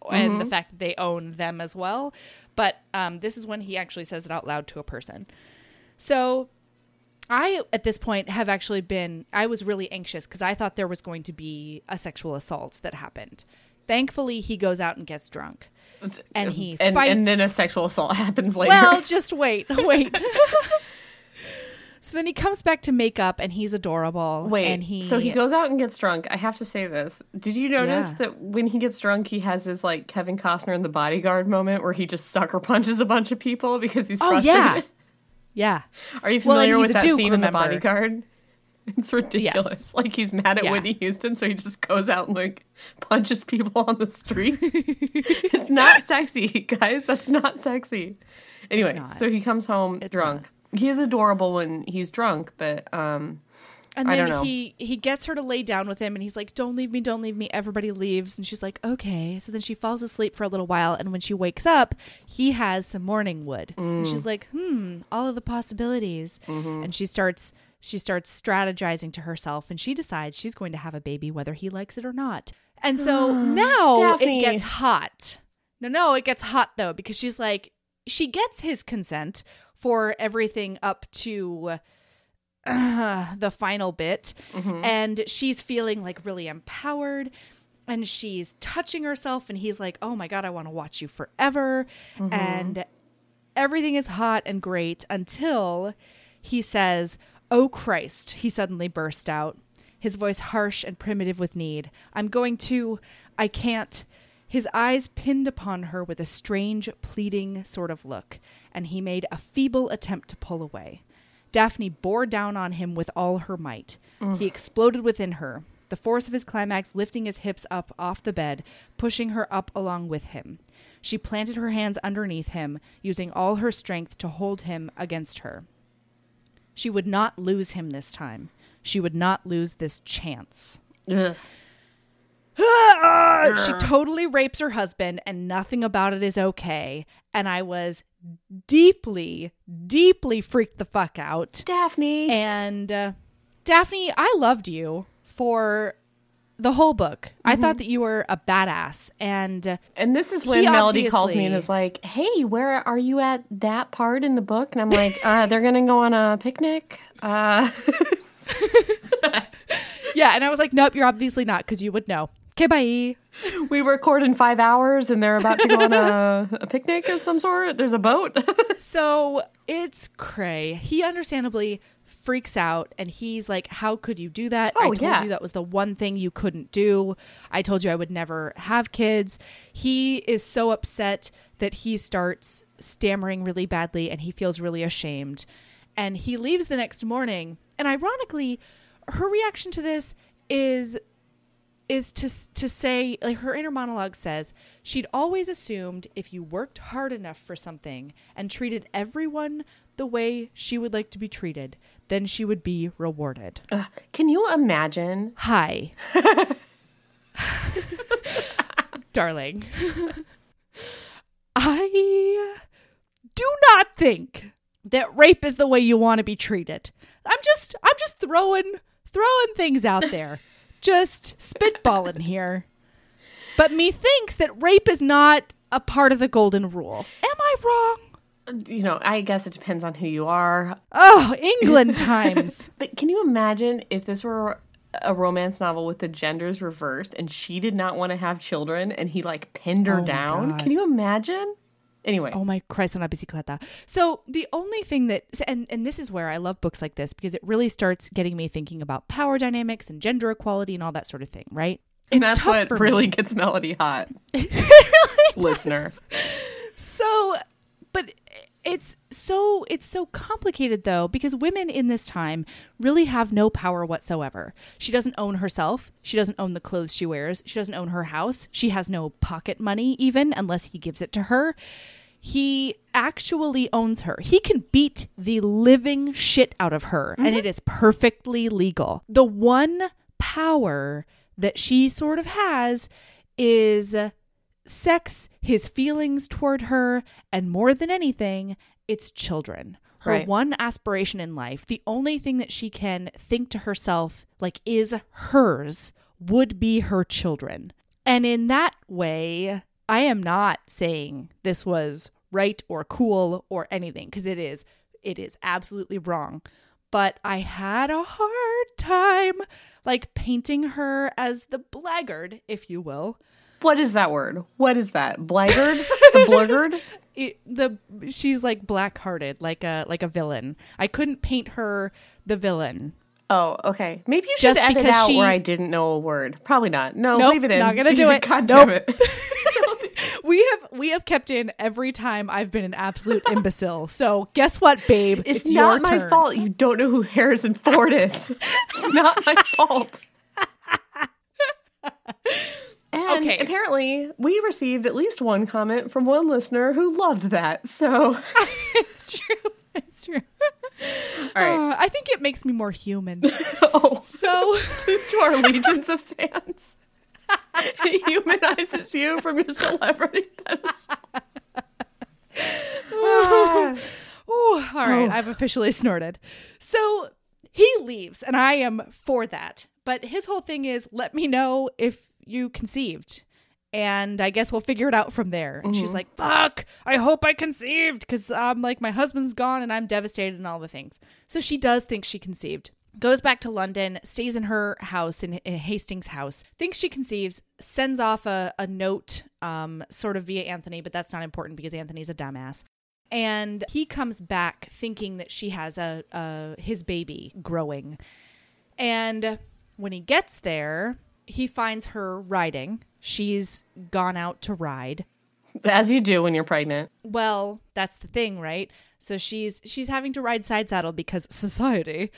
and mm-hmm. the fact that they own them as well. But um, this is when he actually says it out loud to a person. So I, at this point, have actually been... I was really anxious because I thought there was going to be a sexual assault that happened. Thankfully, he goes out and gets drunk. And he and, fights. And then a sexual assault happens later. Well, just wait, wait. So then he comes back to make up, and he's adorable. Wait, and he... so he goes out and gets drunk. I have to say this. Did you notice yeah. that when he gets drunk, he has his, like, Kevin Costner in The Bodyguard moment where he just sucker punches a bunch of people because he's oh, frustrated? Yeah. yeah. Are you familiar well, with that Duke, scene remember. in The Bodyguard? It's ridiculous. Yes. Like, he's mad at yeah. Whitney Houston, so he just goes out and, like, punches people on the street. It's not sexy, guys. That's not sexy. Anyway, not. So he comes home it's drunk. Not. He is adorable when he's drunk, but um, and I don't know. And then he, he gets her to lay down with him, and he's like, don't leave me, don't leave me. Everybody leaves. And she's like, okay. So then she falls asleep for a little while, and when she wakes up, he has some morning wood. Mm. And she's like, hmm, all of the possibilities. Mm-hmm. And she starts... She starts strategizing to herself, and she decides she's going to have a baby whether he likes it or not. And so now Daphne. It gets hot. No, no, it gets hot, though, because she's like, she gets his consent for everything up to uh, the final bit. Mm-hmm. And she's feeling like really empowered, and she's touching herself. And he's like, oh, my God, I want to watch you forever. Mm-hmm. And everything is hot and great until he says... Oh, Christ, he suddenly burst out, his voice harsh and primitive with need. I'm going to... I can't... His eyes pinned upon her with a strange, pleading sort of look, and he made a feeble attempt to pull away. Daphne bore down on him with all her might. Mm. He exploded within her, the force of his climax lifting his hips up off the bed, pushing her up along with him. She planted her hands underneath him, using all her strength to hold him against her. She would not lose him this time. She would not lose this chance. Ugh. Ah, she totally rapes her husband, and nothing about it is okay. And I was deeply, deeply freaked the fuck out. Daphne. And uh, Daphne, I loved you for the whole book. Mm-hmm. I thought that you were a badass. And uh, and this is when Melody calls me and is like, hey, where are you at that part in the book? And I'm like, uh, they're going to go on a picnic. Uh. Yeah. And I was like, nope, you're obviously not, because you would know. Okay, bye. We record in five hours and they're about to go on a, a picnic of some sort. There's a boat. So it's cray. He understandably freaks out, and he's like, how could you do that? Oh, I told yeah. you that was the one thing you couldn't do. I told you I would never have kids. He is so upset that he starts stammering really badly, and he feels really ashamed. And he leaves the next morning. And ironically, her reaction to this is is to to say, like, her inner monologue says, she'd always assumed if you worked hard enough for something and treated everyone the way she would like to be treated, then she would be rewarded. Uh, can you imagine? Hi. Darling. I do not think that rape is the way you want to be treated. I'm just I'm just throwing throwing things out there. Just spitballing here. But methinks that rape is not a part of the golden rule. Am I wrong? You know, I guess it depends on who you are. Oh, England times. But can you imagine if this were a romance novel with the genders reversed and she did not want to have children and he like pinned her oh down? Can you imagine? Anyway. Oh my Christ on a bicicleta. So the only thing that, and, and this is where I love books like this because it really starts getting me thinking about power dynamics and gender equality and all that sort of thing, right? And it's that's what really me. Gets Melody hot, it really listener. Does. So, but it's so it's so complicated though because women in this time really have no power whatsoever. She doesn't own herself. She doesn't own the clothes she wears. She doesn't own her house. She has no pocket money even unless he gives it to her. He actually owns her. He can beat the living shit out of her, mm-hmm. and it is perfectly legal. The one power that she sort of has is sex, his feelings toward her, and more than anything, it's children. Her right. one aspiration in life, the only thing that she can think to herself, like, is hers, would be her children. And in that way, I am not saying this was right or cool or anything, because it is, it is absolutely wrong. But I had a hard time like painting her as the blackguard, if you will. What is that word? What is that? Blackguard? The blackguard? It, the she's like black-hearted, like a like a villain. I couldn't paint her the villain. Oh, okay. Maybe you should Just edit out she... where I didn't know a word. Probably not. No, nope, leave it in. Not gonna do it. God damn nope. it. We have we have kept in every time I've been an absolute imbecile. So guess what, babe? It's, it's not my turn. fault you don't know who Harrison Ford is. It's not my fault. And okay. apparently we received at least one comment from one listener who loved that. So it's true. It's true. All right. Uh, I think it makes me more human. Oh, so to, to our legions of fans. It humanizes you from your celebrity pedestal. uh, oh, all right, oh. I've officially snorted. So he leaves, and I am for that. But his whole thing is, let me know if you conceived, and I guess we'll figure it out from there. And mm-hmm. she's like, fuck, I hope I conceived, because I'm like, my husband's gone, and I'm devastated and all the things. So she does think she conceived. Goes back to London, stays in her house, in, in Hastings' house, thinks she conceives, sends off a, a note um, sort of via Anthony, but that's not important because Anthony's a dumbass. And he comes back thinking that she has a, a his baby growing. And when he gets there, he finds her riding. She's gone out to ride. As you do when you're pregnant. Well, that's the thing, right? So she's she's having to ride side saddle because society,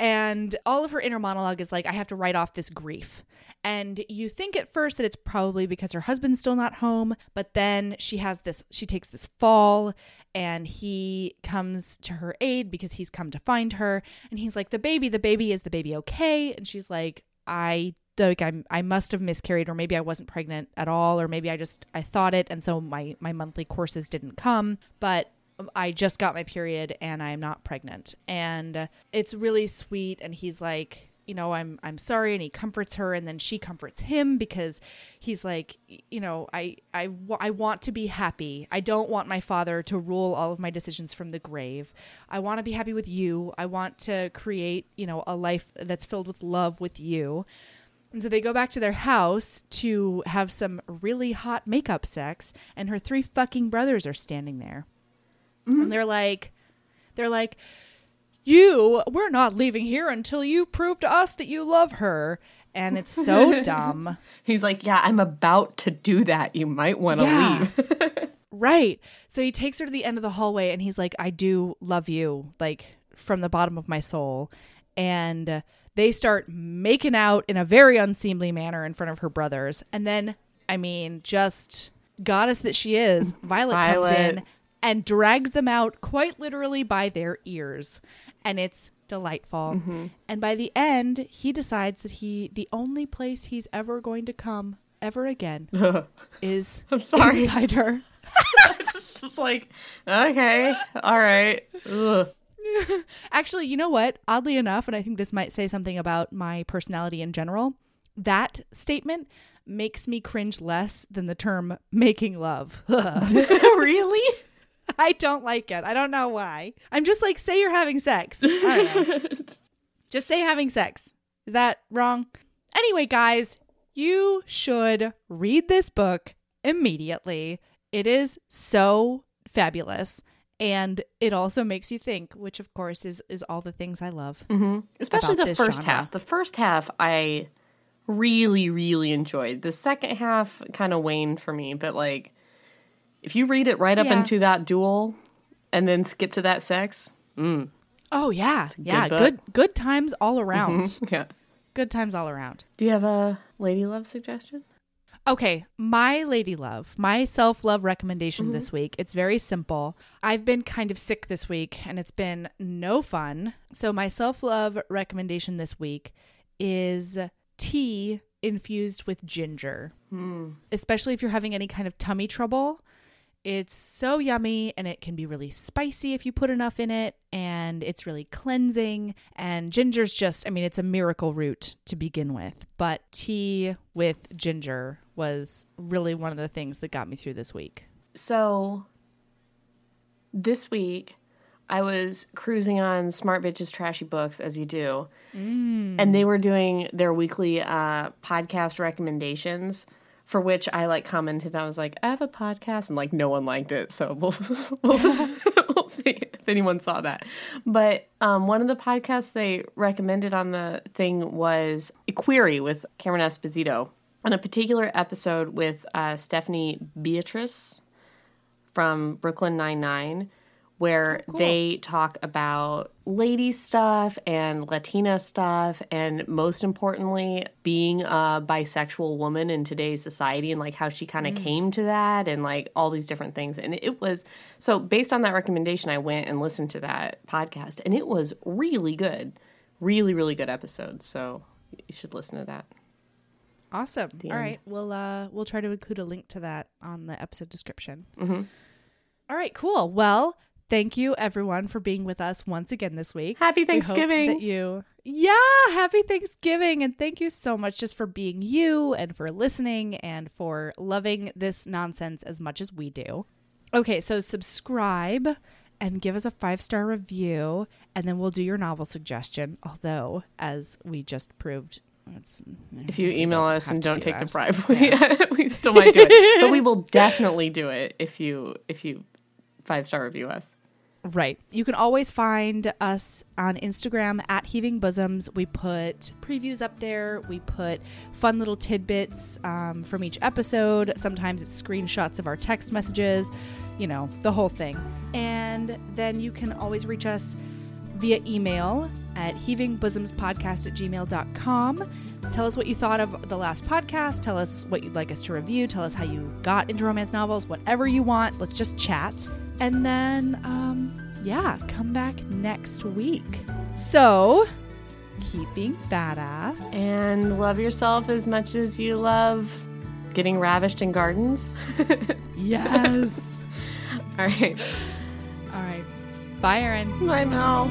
and all of her inner monologue is like, I have to write off this grief. And you think at first that it's probably because her husband's still not home, but then she has this, she takes this fall, and he comes to her aid because he's come to find her, and he's like, the baby, the baby, is the baby okay? And she's like, I like I I must have miscarried, or maybe I wasn't pregnant at all, or maybe I just I thought it, and so my my monthly courses didn't come, but I just got my period and I'm not pregnant. And it's really sweet. And he's like, you know, I'm, I'm sorry. And he comforts her. And then she comforts him because he's like, you know, I, I, I want to be happy. I don't want my father to rule all of my decisions from the grave. I want to be happy with you. I want to create, you know, a life that's filled with love with you. And so they go back to their house to have some really hot makeup sex. And her three fucking brothers are standing there. Mm-hmm. And they're like, they're like, you, we're not leaving here until you prove to us that you love her. And it's so dumb. He's like, yeah, I'm about to do that. You might want to yeah. leave. Right. So he takes her to the end of the hallway and he's like, I do love you, like from the bottom of my soul. And uh, they start making out in a very unseemly manner in front of her brothers. And then, I mean, just goddess that she is, Violet, Violet. comes in. And drags them out quite literally by their ears. And it's delightful. Mm-hmm. And by the end, he decides that he the only place he's ever going to come ever again is I'm sorry. inside her. It's just like, okay, all right. Ugh. Actually, you know what? Oddly enough, and I think this might say something about my personality in general, that statement makes me cringe less than the term making love. Really? I don't like it. I don't know why. I'm just like, say you're having sex. I don't know. Just say having sex. Is that wrong? Anyway, guys, you should read this book immediately. It is so fabulous. And it also makes you think, which, of course, is, is all the things I love. Mm-hmm. Especially the first half. The first half I really, really enjoyed. The second half kind of waned for me. But, like, if you read it right up yeah. into that duel and then skip to that sex, mm. Oh, yeah. Yeah, good, good good times all around. Mm-hmm. Yeah. Good times all around. Do you have a lady love suggestion? Okay, my lady love, my self-love recommendation mm-hmm. this week, it's very simple. I've been kind of sick this week, and it's been no fun. So my self-love recommendation this week is tea infused with ginger, mm. especially if you're having any kind of tummy trouble. It's so yummy, and it can be really spicy if you put enough in it, and it's really cleansing, and ginger's just, I mean, it's a miracle root to begin with, but tea with ginger was really one of the things that got me through this week. So this week, I was cruising on Smart Bitches Trashy Books, as you do, mm. and they were doing their weekly uh, podcast recommendations, for which I, like, commented, and I was like, I have a podcast, and, like, no one liked it, so we'll, we'll, we'll see if anyone saw that. But um, one of the podcasts they recommended on the thing was Inquiry with Cameron Esposito, on a particular episode with uh, Stephanie Beatrice from Brooklyn Nine-Nine, where oh, cool. they talk about lady stuff and Latina stuff, and most importantly, being a bisexual woman in today's society, and like how she kind of mm. came to that, and like all these different things. And it was, so based on that recommendation, I went and listened to that podcast, and it was really good, really, really good episode. So you should listen to that. Awesome. All right. We'll, uh, we'll try to include a link to that on the episode description. Mm-hmm. All right, cool. Well, thank you, everyone, for being with us once again this week. Happy Thanksgiving. We hope that you... Yeah, happy Thanksgiving. And thank you so much just for being you, and for listening, and for loving this nonsense as much as we do. Okay, so subscribe and give us a five-star review, and then we'll do your novel suggestion. Although, as we just proved... It's, if you email us and don't do take that. the bribe, we, yeah. we still might do it. But we will definitely do it if you if you five-star review us. Right. You can always find us on Instagram at Heaving Bosoms. We put previews up there. We put fun little tidbits um, from each episode. Sometimes it's screenshots of our text messages, you know, the whole thing. And then you can always reach us via email at heaving bosoms podcast at gmail dot com. Tell us what you thought of the last podcast. Tell us what you'd like us to review. Tell us how you got into romance novels, whatever you want. Let's just chat. And then, um, yeah, come back next week. So, keep being badass. And love yourself as much as you love getting ravished in gardens. Yes. All right. All right. Bye, Erin. Bye, Mel.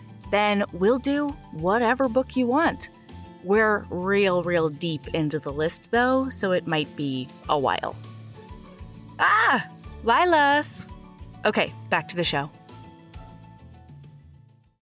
then we'll do whatever book you want. We're real, real deep into the list, though, so it might be a while. Ah! Lilas! Okay, back to the show.